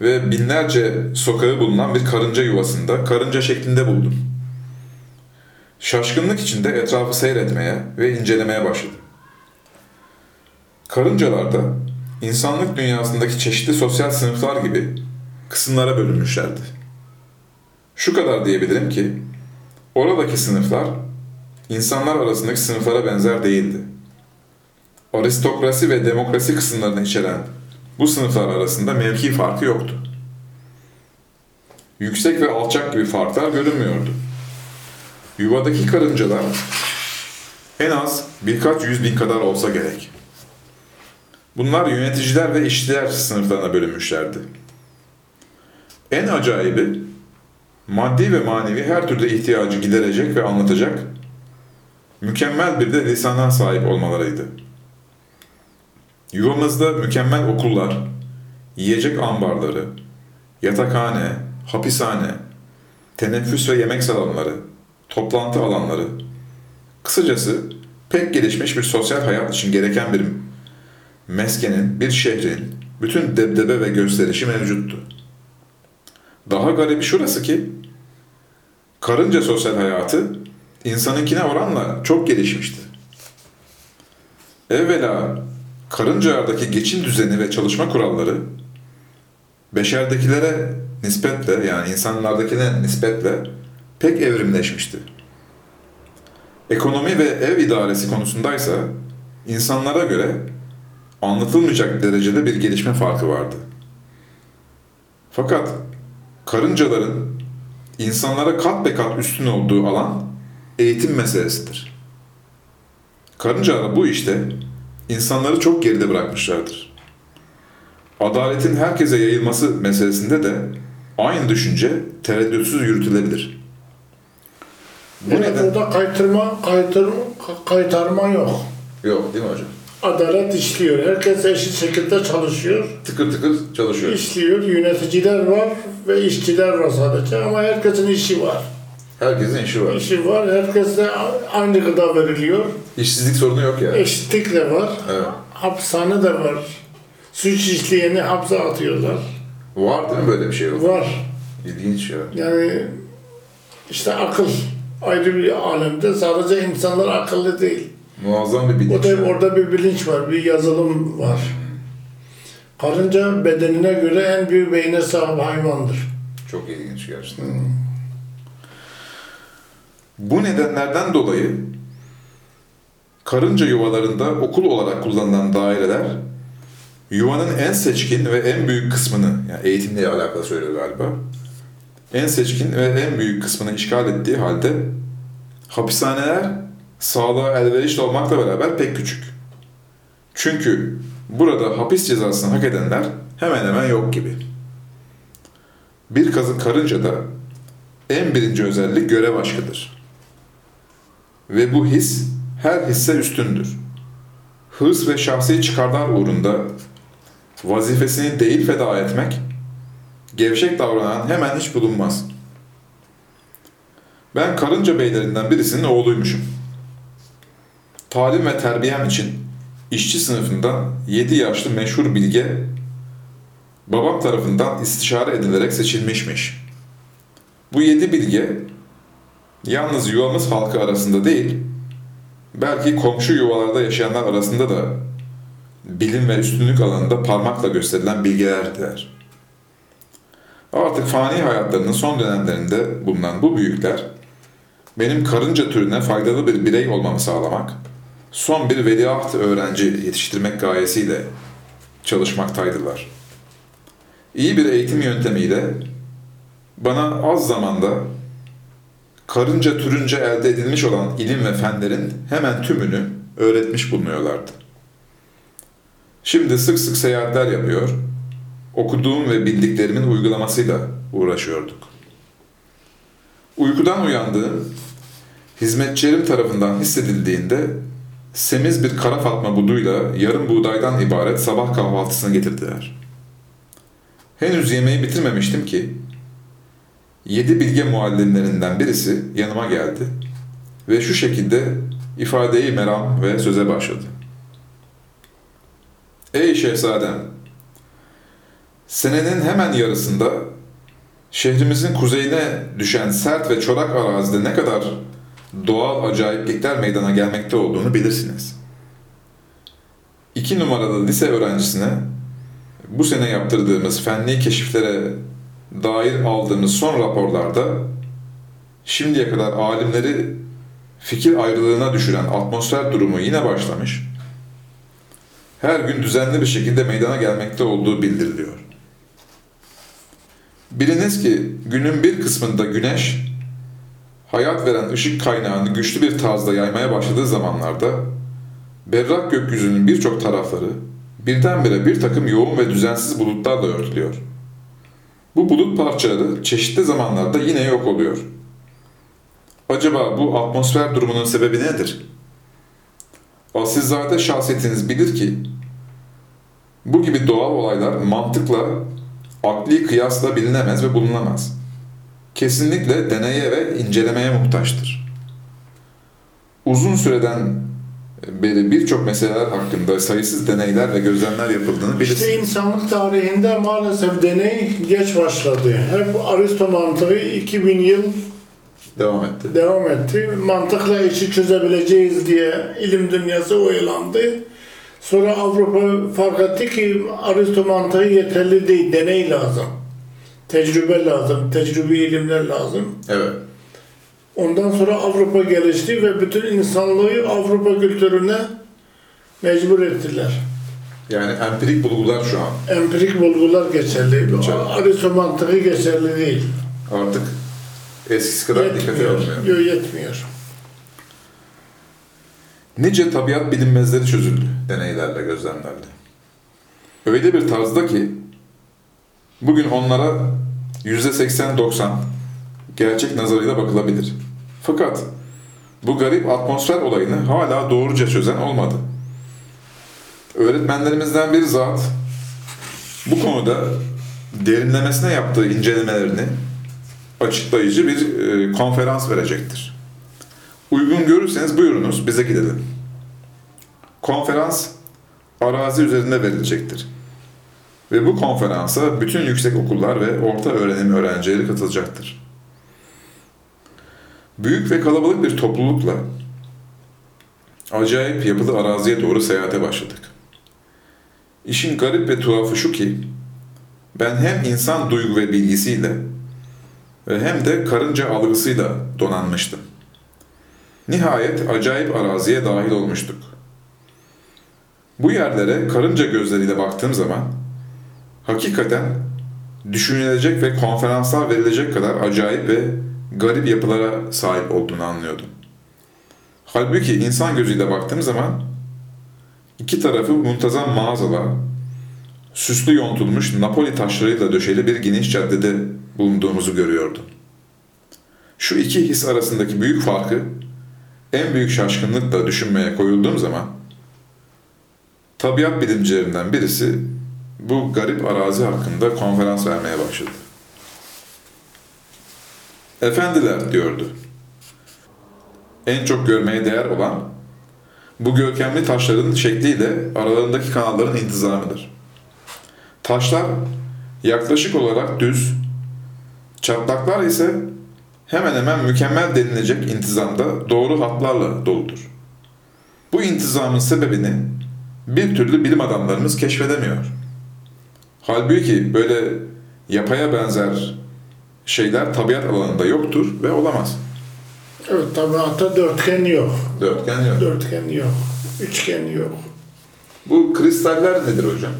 ve binlerce sokağı bulunan bir karınca yuvasında karınca şeklinde buldum. Şaşkınlık içinde etrafı seyretmeye ve incelemeye başladım. Karıncalarda insanlık dünyasındaki çeşitli sosyal sınıflar gibi kısımlara bölünmüşlerdi. Şu kadar diyebilirim ki, oradaki sınıflar, insanlar arasındaki sınıflara benzer değildi. Aristokrasi ve demokrasi kısımlarını içeren bu sınıflar arasında mevki farkı yoktu. Yüksek ve alçak gibi farklar görünmüyordu. Yuvadaki karıncalar En az birkaç yüz bin kadar olsa gerek. Bunlar yöneticiler ve işçiler sınıflarına bölünmüşlerdi. En acayibi, maddi ve manevi her türlü ihtiyacı giderecek ve anlatacak, mükemmel bir de lisana sahip olmalarıydı. Yuvamızda mükemmel okullar, yiyecek ambarları, yatakhane, hapishane, teneffüs ve yemek salonları, toplantı alanları, kısacası pek gelişmiş bir sosyal hayat için gereken bir meskenin, bir şehrin bütün debdebe ve gösterişi mevcuttu. Daha garibi şurası ki, karınca sosyal hayatı insanınkine oranla çok gelişmişti. Evvela karıncadaki geçim düzeni ve çalışma kuralları, beşerdekilere nispetle, yani insanlardakine nispetle pek evrimleşmişti. Ekonomi ve ev idaresi konusundaysa insanlara göre anlatılmayacak derecede bir gelişme farkı vardı. Fakat karıncaların insanlara kat be kat üstün olduğu alan eğitim meselesidir. Karıncalar bu işte insanları çok geride bırakmışlardır. Adaletin herkese yayılması meselesinde de aynı düşünce tereddütsüz yürütülebilir. Bu yani neden? Burada kaytarma yok. Yok değil mi hocam? Adalet işliyor. Herkes eşit şekilde çalışıyor. Tıkır tıkır çalışıyor. İşliyor. Yöneticiler var ve işçiler var sadece ama herkesin işi var. Herkesin işi var. İşi var. Herkese aynı gıda veriliyor. İşsizlik sorunu yok yani. Eşitlik de var. Evet. Hapishane de var. Suç işleyeni hapse atıyorlar. Var değil mi böyle bir şey? Var. İlginç ya. Yani işte akıl ayrı bir alemde. Sadece insanlar akıllı değil. Muazzam bir bilinç. Orada bir bilinç var, bir yazılım var. Karınca bedenine göre en büyük beyne sahip hayvandır. Çok ilginç gerçekten. Bu nedenlerden dolayı karınca yuvalarında okul olarak kullanılan daireler yuvanın en seçkin ve en büyük kısmını, yani eğitimle alakalı söylüyor galiba, en seçkin ve en büyük kısmını işgal ettiği halde hapishaneler sağlığa elverişli olmakla beraber pek küçük. Çünkü burada hapis cezasını hak edenler hemen hemen yok gibi. Bir karıncada en birinci özellik görev aşkıdır. Ve bu his her hisse üstündür. Hırs ve şahsi çıkarlar uğrunda vazifesini değil feda etmek, gevşek davranan hemen hiç bulunmaz. Ben karınca beylerinden birisinin oğluymuşum. Talim ve terbiyem için işçi sınıfından 7 yaşlı meşhur bilge, babam tarafından istişare edilerek seçilmişmiş. Bu 7 bilge, yalnız yuvamız halkı arasında değil, belki komşu yuvalarda yaşayanlar arasında da bilim ve üstünlük alanında parmakla gösterilen bilgelerdiler. Artık fani hayatlarının son dönemlerinde bulunan bu büyükler, benim karınca türüne faydalı bir birey olmamı sağlamak, son bir veliaht öğrenci yetiştirmek gayesiyle çalışmaktaydılar. İyi bir eğitim yöntemiyle bana az zamanda karınca türünce elde edilmiş olan ilim ve fenlerin hemen tümünü öğretmiş bulunuyorlardı. Şimdi sık sık seyahatler yapıyor, okuduğum ve bildiklerimin uygulamasıyla uğraşıyorduk. Uykudan uyandığım, hizmetçilerim tarafından hissedildiğinde semiz bir kara fatma buduyla yarım buğdaydan ibaret sabah kahvaltısını getirdiler. Henüz yemeği bitirmemiştim ki 7 bilge muallimlerinden birisi yanıma geldi ve şu şekilde ifadeyi meram ve söze başladı. Ey şehzadem! Senenin hemen yarısında şehrimizin kuzeyine düşen sert ve çorak arazide ne kadar doğal acayiplikler meydana gelmekte olduğunu bilirsiniz. 2 numaralı lise öğrencisine bu sene yaptırdığımız fenli keşiflere dair aldığımız son raporlarda şimdiye kadar alimleri fikir ayrılığına düşüren atmosfer durumu yine başlamış, her gün düzenli bir şekilde meydana gelmekte olduğu bildiriliyor. Biliniz ki günün bir kısmında güneş hayat veren ışık kaynağını güçlü bir tarzda yaymaya başladığı zamanlarda, berrak gökyüzünün birçok tarafları birdenbire bir takım yoğun ve düzensiz bulutlarla örtülüyor. Bu bulut parçaları çeşitli zamanlarda yine yok oluyor. Acaba bu atmosfer durumunun sebebi nedir? Asilzade şahsiyetiniz bilir ki, bu gibi doğal olaylar mantıkla, akli kıyasla bilinemez ve bulunamaz. Kesinlikle deneye ve incelemeye muhtaçtır. Uzun süreden beri birçok meseleler hakkında sayısız deneyler ve gözlemler yapıldığını bilirsiniz. İşte insanlık tarihinde maalesef deney geç başladı. Hep Aristo mantığı 2000 yıl devam etti. Mantıkla işi çözebileceğiz diye ilim dünyası oyalandı. Sonra Avrupa fark etti ki Aristo mantığı yeterli değil, deney lazım. Tecrübe lazım, tecrübi ilimler lazım. Evet. Ondan sonra Avrupa gelişti ve bütün insanlığı Avrupa kültürüne mecbur ettiler. Yani empirik bulgular şu an. Empirik bulgular geçerli. Aristo mantığı geçerli değil. Artık eskisi kadar dikkate alınmıyor. Yok, yetmiyor. Nice tabiat bilinmezleri çözüldü deneylerle, gözlemlerle. Öyle bir tarzda ki bugün onlara %80-90 gerçek nazarıyla bakılabilir. Fakat bu garip atmosfer olayını hala doğruca çözen olmadı. Öğretmenlerimizden bir zat bu konuda derinlemesine yaptığı incelemelerini açıklayıcı bir konferans verecektir. Uygun görürseniz buyurunuz, bize gidelim. Konferans arazi üzerinde verilecektir. Ve bu konferansa bütün yüksek okullar ve orta öğrenim öğrencileri katılacaktır. Büyük ve kalabalık bir toplulukla acayip yapılı araziye doğru seyahate başladık. İşin garip ve tuhafı şu ki, ben hem insan duygu ve bilgisiyle ve hem de karınca algısıyla donanmıştım. Nihayet acayip araziye dahil olmuştuk. Bu yerlere karınca gözleriyle baktığım zaman, hakikaten düşünülecek ve konferanslar verilecek kadar acayip ve garip yapılara sahip olduğunu anlıyordum. Halbuki insan gözüyle baktığım zaman iki tarafı muntazam mağazalar, süslü yontulmuş Napoli taşlarıyla döşeli bir geniş caddede bulunduğumuzu görüyordum. Şu iki his arasındaki büyük farkı en büyük şaşkınlıkla düşünmeye koyulduğum zaman tabiat bilimcilerinden birisi bu garip arazi hakkında konferans vermeye başladı. "Efendiler," diyordu, "en çok görmeye değer olan bu görkemli taşların şekliyle aralarındaki kanalların intizamıdır. Taşlar yaklaşık olarak düz, çatlaklar ise hemen hemen mükemmel denilecek intizamda doğru hatlarla doludur. Bu intizamın sebebini bir türlü bilim adamlarımız keşfedemiyor. Halbuki böyle yapaya benzer şeyler tabiat alanında yoktur ve olamaz." Evet, tabiatta dörtgen yok. Üçgen yok. Bu kristaller nedir hocam?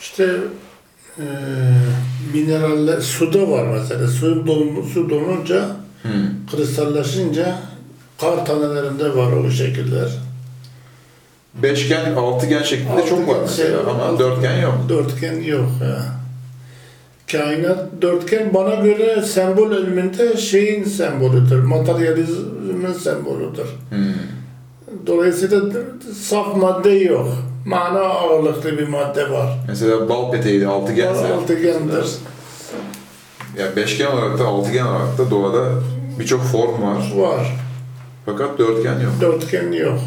İşte mineraller, suda var mesela. Su donunca, kristallaşınca kar tanelerinde var o şekiller. Beşgen, altıgen şeklinde altıgen çok var mesela ama dörtgen yok. Dörtgen yok ya. Kainat dörtgen bana göre sembol ilminde şeyin sembolüdür, materyalizmin sembolüdür. Dolayısıyla saf madde yok. Mana ağırlıklı bir madde var. Mesela bal peteği de altıgense. Altıgendir. Yani beşgen olarak da altıgen olarak da doğada birçok form var. Var. Fakat dörtgen yok. Dörtgen yok.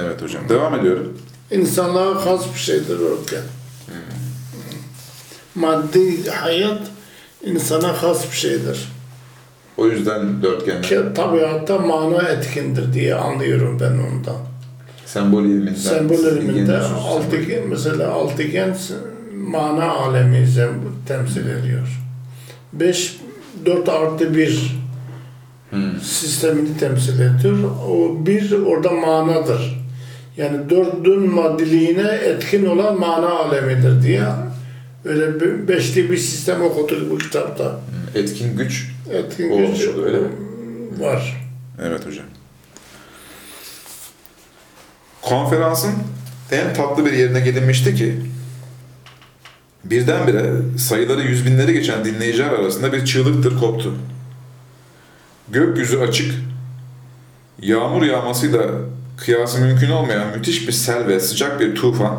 Evet hocam, devam ediyorum. İnsanlığa has bir şeydir dörtgen. Maddi hayat insana has bir şeydir. O yüzden dörtgen. Tabiatta mana etkindir diye anlıyorum ben ondan. Sembol ilminde altıgen, mesela altıgen mana alemi temsil ediyor. 4+1 sistemini temsil ediyor. O bir orada manadır. Yani dördün maddiliğine etkin olan mana alemidir diye Böyle beşli bir sistem okuduk bu kitapta. Etkin güç. Etkin güç öyle mi? Var. Evet hocam. Konferansın en tatlı bir yerine gelinmişti ki birdenbire sayıları yüz binleri geçen dinleyiciler arasında bir çığlıktır koptu. Gökyüzü açık, yağmur yağmasıyla kıyası mümkün olmayan müthiş bir sel ve sıcak bir tufan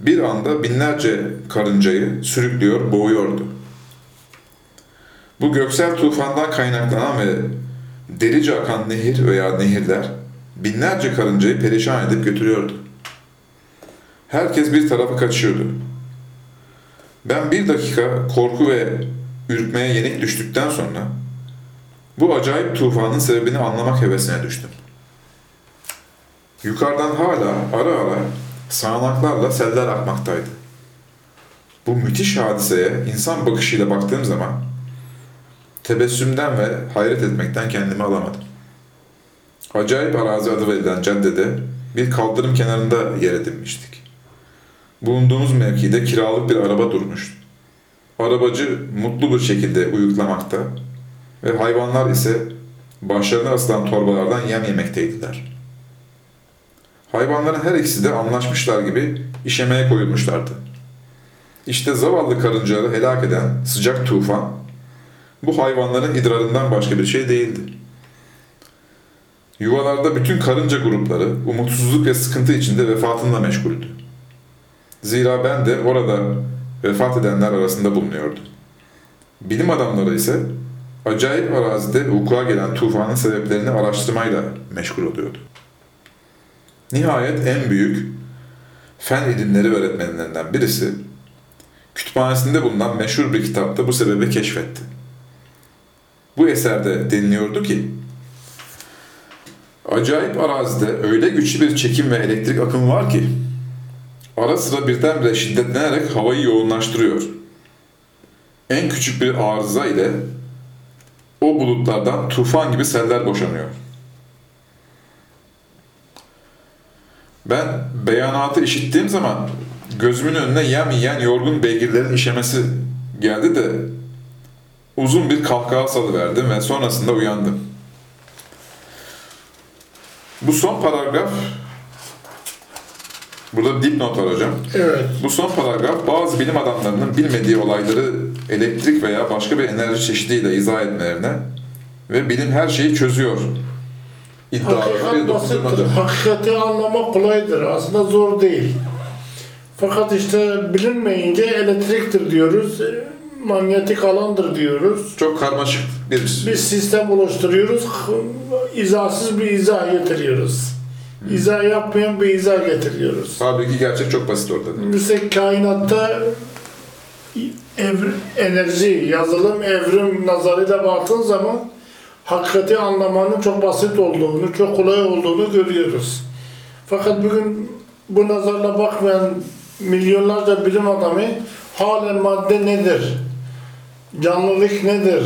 bir anda binlerce karıncayı sürüklüyor, boğuyordu. Bu göksel tufandan kaynaklanan ve delice akan nehir veya nehirler binlerce karıncayı perişan edip götürüyordu. Herkes bir tarafa kaçıyordu. Ben bir dakika korku ve ürkmeye yenik düştükten sonra bu acayip tufanın sebebini anlamak hevesine düştüm. Yukarıdan hala ara ara sağanaklarla seller akmaktaydı. Bu müthiş hadiseye insan bakışıyla baktığım zaman tebessümden ve hayret etmekten kendimi alamadım. Acayip arazi adı verilen caddede bir kaldırım kenarında yer edinmiştik. Bulunduğumuz mevkide kiralık bir araba durmuştu. Arabacı mutlu bir şekilde uyuklamakta ve hayvanlar ise başlarına asılan torbalardan yem yemekteydiler. Hayvanların her ikisi de anlaşmışlar gibi işemeye koyulmuşlardı. İşte zavallı karıncaları helak eden sıcak tufan, bu hayvanların idrarından başka bir şey değildi. Yuvalarda bütün karınca grupları umutsuzluk ve sıkıntı içinde vefatınla meşguldü. Zira ben de orada vefat edenler arasında bulunuyordum. Bilim adamları ise acayip arazide vuku'a gelen tufanın sebeplerini araştırmayla meşgul oluyordu. Nihayet en büyük fen ilimleri öğretmenlerinden birisi, kütüphanesinde bulunan meşhur bir kitapta bu sebebi keşfetti. Bu eserde deniliyordu ki, acayip arazide öyle güçlü bir çekim ve elektrik akımı var ki, ara sıra birdenbire şiddetlenerek havayı yoğunlaştırıyor. En küçük bir arıza ile o bulutlardan tufan gibi seller boşanıyor. Ben beyanatı işittiğim zaman gözümün önüne yem yiyen yorgun beygirlerin işemesi geldi de uzun bir kahkaha salıverdim ve sonrasında uyandım. Bu son paragraf, burada dipnot alacağım. Evet. Bu son paragraf bazı bilim adamlarının bilmediği olayları elektrik veya başka bir enerji çeşidiyle izah etmelerine ve bilim her şeyi çözüyor iddialarına dokundurmadı. Hakikati anlamak kolaydır. Aslında zor değil. Fakat işte bilinmeyince elektriktir diyoruz, manyetik alandır diyoruz. Çok karmaşık bir sistem oluşturuyoruz. İzahsız bir izah getiriyoruz. İzah yapmayan bir izah getiriyoruz. Tabii ki gerçek çok basit orada. Mesela kainatta enerji, yazılım, evrim nazarıyla baktığın zaman hakikati anlamanın çok basit olduğunu, çok kolay olduğunu görüyoruz. Fakat bugün bu nazarla bakmayan milyonlarca bilim adamı halen madde nedir, canlılık nedir,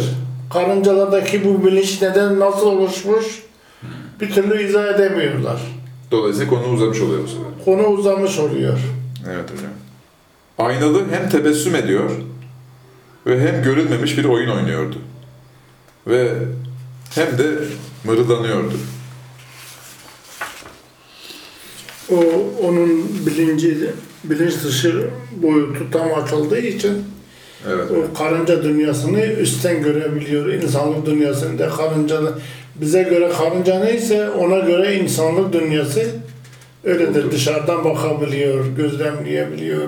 karıncalardaki bu bilinç neden, nasıl oluşmuş bir türlü izah edemiyorlar. Dolayısıyla konu uzamış oluyor bu sefer. Konu uzamış oluyor. Evet hocam. Aynalı hem tebessüm ediyor ve hem görülmemiş bir oyun oynuyordu. Ve hem de mırıldanıyordu. O, onun bilinç dışı boyutu tam açıldığı için evet, o karınca dünyasını üstten görebiliyor. İnsanlık dünyasında karıncanın, bize göre karınca neyse ona göre insanlık dünyası öyledir. Oldu. Dışarıdan bakabiliyor, gözlemleyebiliyor.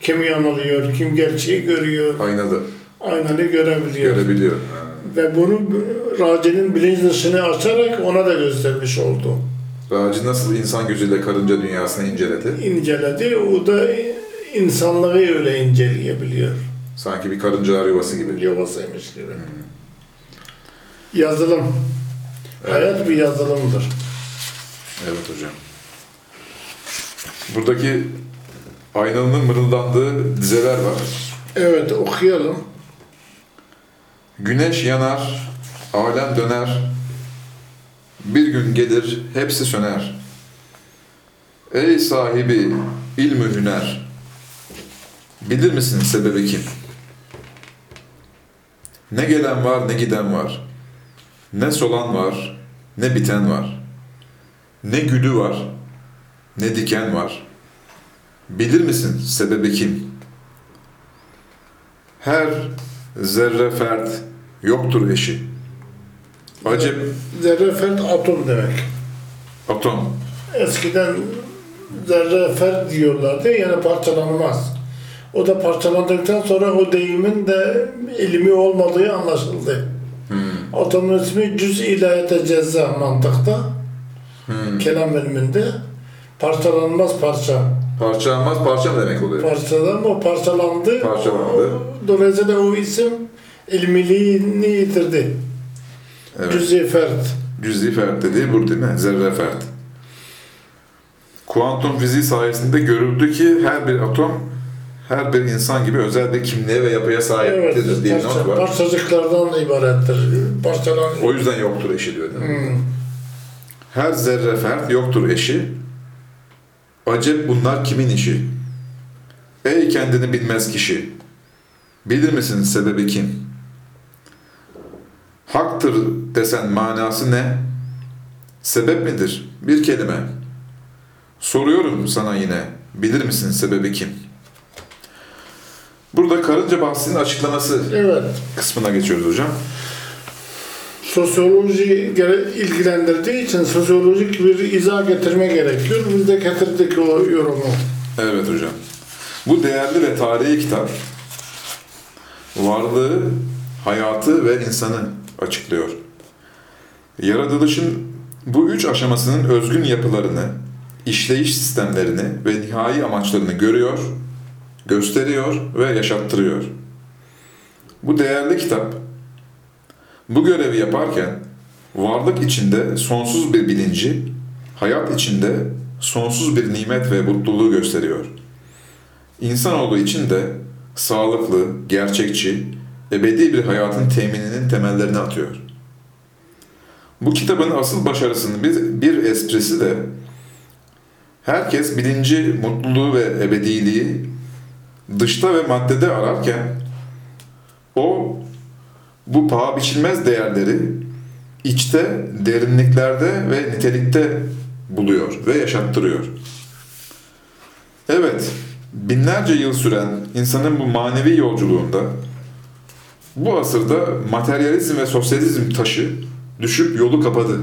Kim yanılıyor, kim gerçeği görüyor. Aynalı görebiliyor. Görebiliyor. Ve bunu Raci'nin bilinç dışını açarak ona da göstermiş oldu. Raci nasıl insan gözüyle karınca dünyasını inceledi? İnceledi. O da insanlığı öyle inceleyebiliyor. Sanki bir karıncalar yuvası gibi. Yuvasıymış gibi. Hmm. Yazılım. Evet. Hayat bir yazılımdır. Evet hocam. Buradaki aynanın mırıldandığı dizeler var. Evet, okuyalım. Güneş yanar, alem döner, bir gün gelir hepsi söner. Ey sahibi ilm-i hüner, Bilir misiniz sebebi kim? Ne gelen var, ne giden var. Ne solan var, ne biten var. Ne gülü var, ne diken var. Bilir misin sebebi kim? Her zerre fert yoktur eşi. Acep... Zerre fert atom demek. Atom. Eskiden zerre fert diyorlardı, yani parçalanmaz. O da parçalandıktan sonra o deyimin de ilmi olmadığı anlaşıldı. Atomun ismi cüz-i la yetecezza mantıkta, kelam ilminde. Parçalanmaz parça. Parçalanmaz parça mı demek oluyor? Parçalanma, parçalandı. Parçalandı. Dolayısıyla o isim ilmiliğini yitirdi. Evet. Cüz-i fert. Cüz-i fert dediği bu değil mi? Zerre fert. Kuantum fiziği sayesinde görüldü ki her bir atom, her bir insan gibi özel bir kimliğe ve yapıya sahiptir. Evet, diye not var. Parçacıklardan ibarettir. Parçalan... O yüzden yoktur eşi diyor. Her zerre fert yoktur eşi. Acep bunlar kimin işi? Ey kendini bilmez kişi! Bilir misiniz sebebi kim? Haktır desen manası ne? Sebep midir? Bir kelime. Soruyorum sana yine, bilir misin sebebi kim? Burada karınca bahsinin açıklaması kısmına geçiyoruz hocam. Sosyoloji ilgilendirdiği için sosyolojik bir izah getirme gerekiyor. Biz de getirdik o yorumu. Evet hocam. Bu değerli ve tarihi kitap varlığı, hayatı ve insanı açıklıyor. Yaratılışın bu üç aşamasının özgün yapılarını, işleyiş sistemlerini ve nihai amaçlarını görüyor, gösteriyor ve yaşattırıyor. Bu değerli kitap bu görevi yaparken varlık içinde sonsuz bir bilinci, hayat içinde sonsuz bir nimet ve mutluluğu gösteriyor. İnsanoğlu için de sağlıklı, gerçekçi, ebedi bir hayatın temininin temellerini atıyor. Bu kitabın asıl başarısının bir esprisi de herkes bilinci, mutluluğu ve ebediliği dışta ve maddede ararken o bu paha biçilmez değerleri içte, derinliklerde ve nitelikte buluyor ve yaşattırıyor. Evet, binlerce yıl süren insanın bu manevi yolculuğunda bu asırda materyalizm ve sosyalizm taşı düşüp yolu kapadı.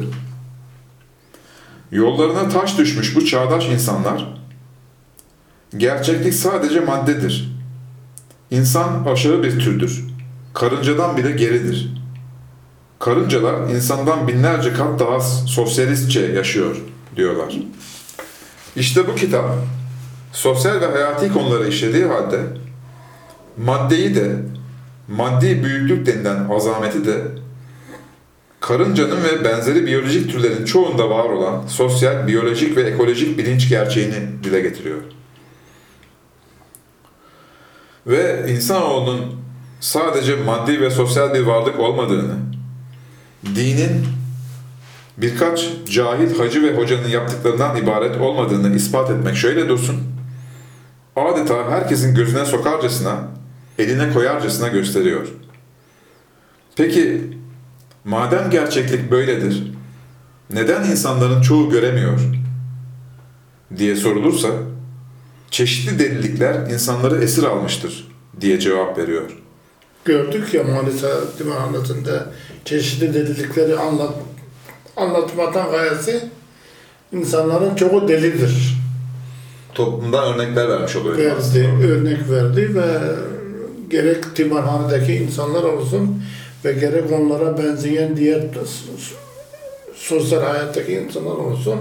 Yollarına taş düşmüş bu çağdaş insanlar, gerçeklik sadece maddedir. İnsan aşağı bir türdür. Karıncadan bile geridir. Karıncalar insandan binlerce kat daha sosyalistçe yaşıyor diyorlar. İşte bu kitap sosyal ve hayati konuları işlediği halde maddeyi de, maddi büyüklük denilen azameti de karıncanın ve benzeri biyolojik türlerin çoğunda var olan sosyal, biyolojik ve ekolojik bilinç gerçeğini dile getiriyor. Ve insanoğlunun sadece maddi ve sosyal bir varlık olmadığını, dinin birkaç cahil hacı ve hocanın yaptıklarından ibaret olmadığını ispat etmek şöyle dursun, adeta herkesin gözüne sokarcasına, eline koyarcasına gösteriyor. Peki, madem gerçeklik böyledir, neden insanların çoğu göremiyor diye sorulursa, çeşitli delilikler insanları esir almıştır diye cevap veriyor. Gördük ya Manisa Tımarhanesi'nde çeşitli delilikleri anlatmaktan gayesi insanların çoğu delidir. Toplumdan örnekler vermiş oluyor. Örnek verdi ve gerek tımarhanedeki insanlar olsun ve gerek onlara benzeyen diğer sosyal hayattaki insanlar olsun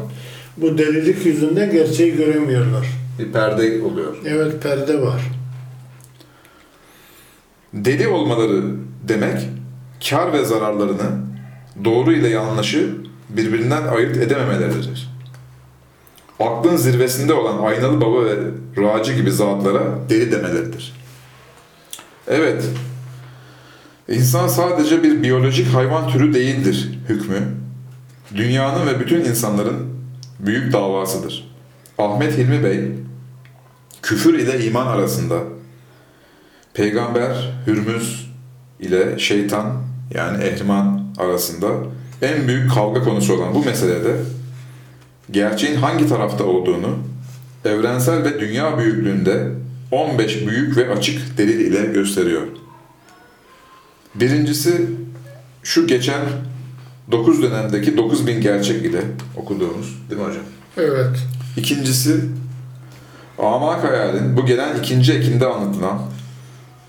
bu delilik yüzünden gerçeği göremiyorlar. Bir perde oluyor. Evet, perde var. Deli olmaları demek, kar ve zararlarını, doğru ile yanlışı birbirinden ayırt edememeleridir. Aklın zirvesinde olan aynalı baba ve raci gibi zatlara deli demeleridir. Evet, insan sadece bir biyolojik hayvan türü değildir hükmü, dünyanın ve bütün insanların büyük davasıdır. Ahmed Hilmi Bey, küfür ile iman arasında, Peygamber Hürmüz ile şeytan yani Ehriman arasında en büyük kavga konusu olan bu meselede gerçeğin hangi tarafta olduğunu evrensel ve dünya büyüklüğünde 15 büyük ve açık delil ile gösteriyor. Birincisi şu geçen 9 dönemdeki 9000 gerçek ile okuduğumuz, değil mi hocam? Evet. İkincisi Amak Hayal'in bu gelen 2. Ekim'de anlatılan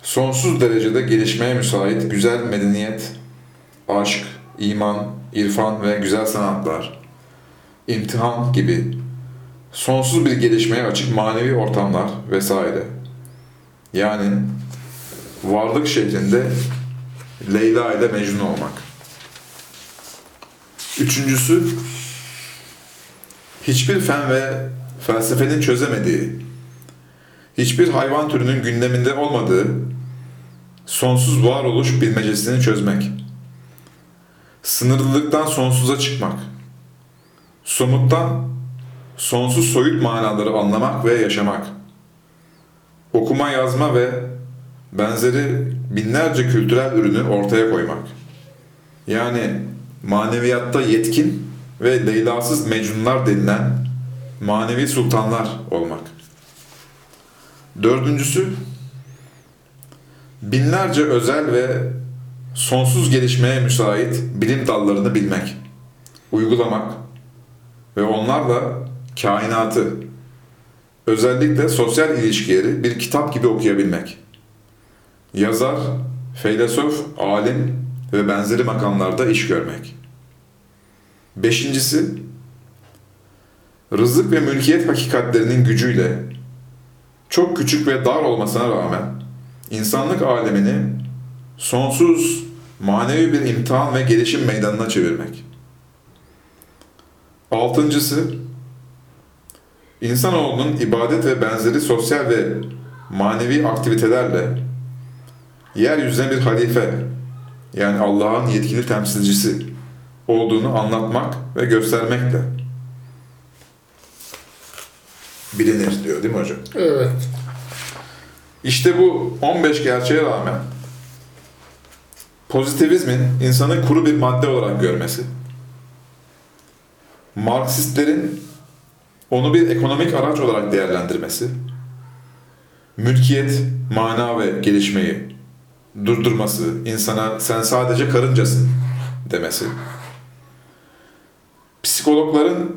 sonsuz derecede gelişmeye müsait güzel medeniyet, aşk, iman, irfan ve güzel sanatlar, imtihan gibi sonsuz bir gelişmeye açık manevi ortamlar vesaire. Yani varlık şeklinde Leyla ile Mecnun olmak. Üçüncüsü, hiçbir fen ve felsefenin çözemediği, hiçbir hayvan türünün gündeminde olmadığı sonsuz varoluş bilmecesini çözmek. Sınırlılıktan sonsuza çıkmak. Somuttan sonsuz soyut manaları anlamak ve yaşamak. Okuma, yazma ve benzeri binlerce kültürel ürünü ortaya koymak. Yani maneviyatta yetkin ve Leyla'sız Mecnunlar denilen manevi sultanlar olmak. Dördüncüsü, binlerce özel ve sonsuz gelişmeye müsait bilim dallarını bilmek, uygulamak ve onlarla kainatı, özellikle sosyal ilişkileri bir kitap gibi okuyabilmek. Yazar, feylesof, alim ve benzeri makamlarda iş görmek. Beşincisi, rızık ve mülkiyet hakikatlerinin gücüyle çok küçük ve dar olmasına rağmen insanlık alemini sonsuz manevi bir imtihan ve gelişim meydanına çevirmek. Altıncısı, insanoğlunun ibadet ve benzeri sosyal ve manevi aktivitelerle yeryüzüne bir halife, yani Allah'ın yetkili temsilcisi olduğunu anlatmak ve göstermekle bilinir diyor, değil mi hocam? Evet. İşte bu 15 gerçeğe rağmen pozitivizmin insanı kuru bir madde olarak görmesi, Marksistlerin onu bir ekonomik araç olarak değerlendirmesi, mülkiyet, mana ve gelişmeyi durdurması, insana sen sadece karıncasın demesi, psikologların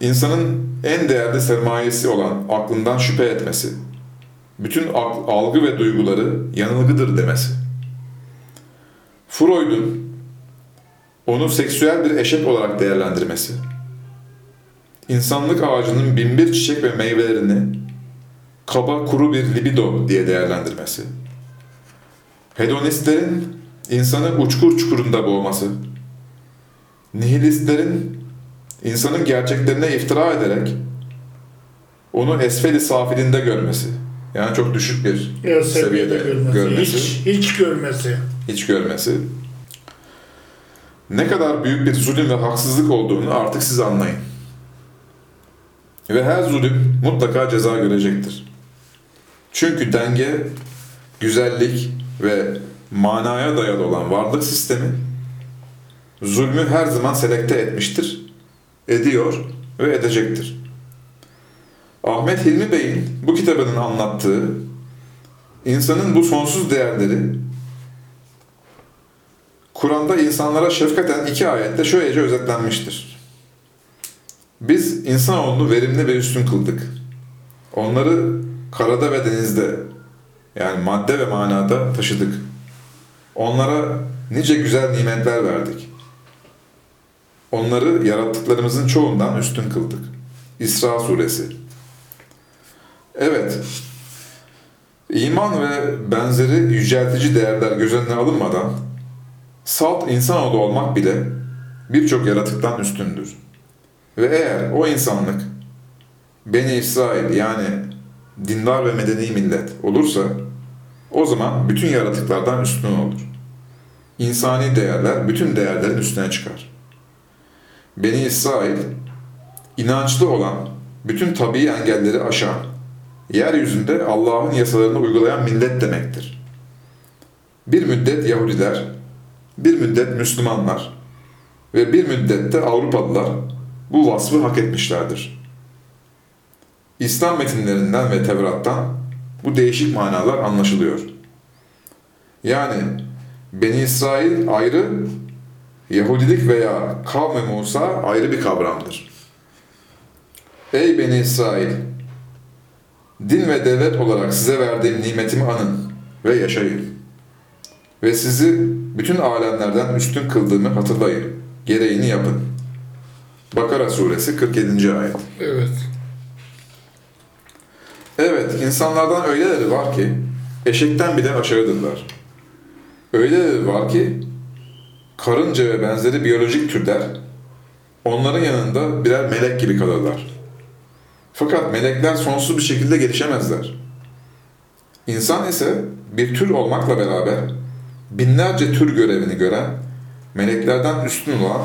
insanın en değerli sermayesi olan aklından şüphe etmesi, bütün algı ve duyguları yanılgıdır demesi, Freud'un onu seksüel bir eşek olarak değerlendirmesi, insanlık ağacının binbir çiçek ve meyvelerini kaba kuru bir libido diye değerlendirmesi, hedonistlerin insanı uçkur çukurunda boğması, nihilistlerin insanın gerçeklerine iftira ederek onu esfel-i safilinde görmesi, yani çok düşük bir seviyede görmesi, hiç görmesi, ne kadar büyük bir zulüm ve haksızlık olduğunu artık siz anlayın. Ve her zulüm mutlaka ceza görecektir. Çünkü denge, güzellik ve manaya dayalı olan varlık sistemi zulmü her zaman selekte etmiştir, ediyor ve edecektir. Ahmed Hilmi Bey'in bu kitabının anlattığı insanın bu sonsuz değerleri Kur'an'da insanlara şefkaten 2 ayette şöylece özetlenmiştir. Biz insanoğlunu verimli ve üstün kıldık. Onları karada ve denizde, yani madde ve manada taşıdık. Onlara nice güzel nimetler verdik. Onları yarattıklarımızın çoğundan üstün kıldık. İsra Suresi. Evet, iman ve benzeri yüceltici değerler göz önüne alınmadan salt insanoğlu olmak bile birçok yaratıktan üstündür. Ve eğer o insanlık Beni İsrail, yani dindar ve medeni millet olursa, o zaman bütün yaratıklardan üstün olur. İnsani değerler bütün değerlerin üstüne çıkar. Beni İsrail, inançlı olan bütün tabii engelleri aşan, yeryüzünde Allah'ın yasalarını uygulayan millet demektir. Bir müddet Yahudiler, bir müddet Müslümanlar ve bir müddet de Avrupalılar bu vasfı hak etmişlerdir. İslam metinlerinden ve Tevrat'tan bu değişik manalar anlaşılıyor. Yani Beni İsrail ayrı, Yahudilik veya kavmi Musa ayrı bir kavramdır. Ey Beni İsrail! Din ve devlet olarak size verdiğim nimetimi anın ve yaşayın. Ve sizi bütün alemlerden üstün kıldığımı hatırlayın. Gereğini yapın. Bakara Suresi 47. ayet. Evet, insanlardan öyleleri var ki eşekten bile aşağıdırlar. Öyleleri var ki karınca ve benzeri biyolojik türler onların yanında birer melek gibi kalırlar. Fakat melekler sonsuz bir şekilde gelişemezler. İnsan ise bir tür olmakla beraber binlerce tür görevini gören, meleklerden üstün olan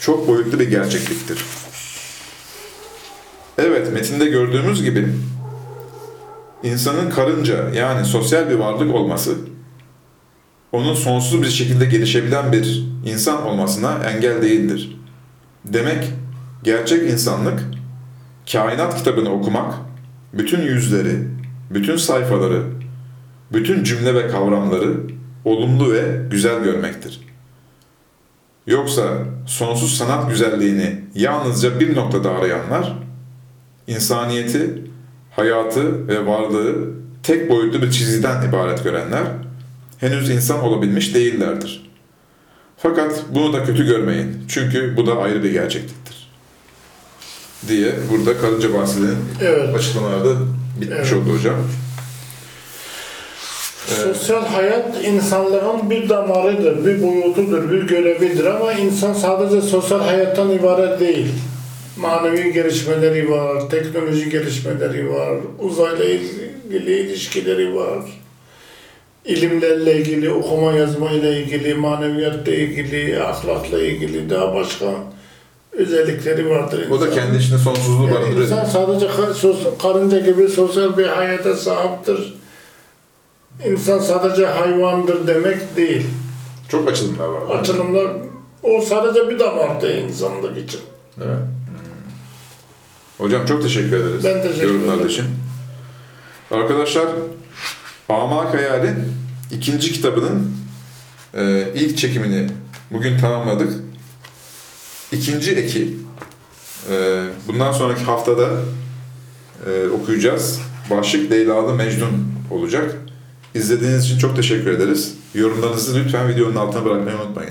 çok boyutlu bir gerçekliktir. Evet, metinde gördüğümüz gibi insanın karınca yani sosyal bir varlık olması, onun sonsuz bir şekilde gelişebilen bir insan olmasına engel değildir. Demek gerçek insanlık, kainat kitabını okumak, bütün yüzleri, bütün sayfaları, bütün cümle ve kavramları olumlu ve güzel görmektir. Yoksa sonsuz sanat güzelliğini yalnızca bir noktada arayanlar, insaniyeti, hayatı ve varlığı tek boyutlu bir çizgiden ibaret görenler, henüz insan olabilmiş değillerdir. Fakat bunu da kötü görmeyin, çünkü bu da ayrı bir gerçekliktir. Diye burada karınca bahsinin açıklamaları da bitmiş oldu hocam. Sosyal hayat insanların bir damarıdır, bir boyutudur, bir görevidir ama insan sadece sosyal hayattan ibaret değil. Manevi gelişmeleri var, teknoloji gelişmeleri var, uzayla ilgili ilişkileri var. İlimlerle ilgili, okuma yazma ile ilgili, maneviyatla ilgili, ahlakla ilgili daha başka özellikleri vardır insan. O da kendi içinde sonsuzluğu barındırır. İnsan sadece karınca gibi sosyal bir hayata sahiptir. İnsan sadece hayvandır demek değil. Çok açılımlar var. Açılımlar, o sadece bir damardı insanlık için. Evet. Hocam çok teşekkür ederiz. Ben teşekkür ederim. Için. Arkadaşlar, Amak Hayal'in ikinci kitabının ilk çekimini bugün tamamladık. İkinci eki bundan sonraki haftada okuyacağız. Başlık Leyla'lı Mecnun olacak. İzlediğiniz için çok teşekkür ederiz. Yorumlarınızı lütfen videonun altına bırakmayı unutmayın.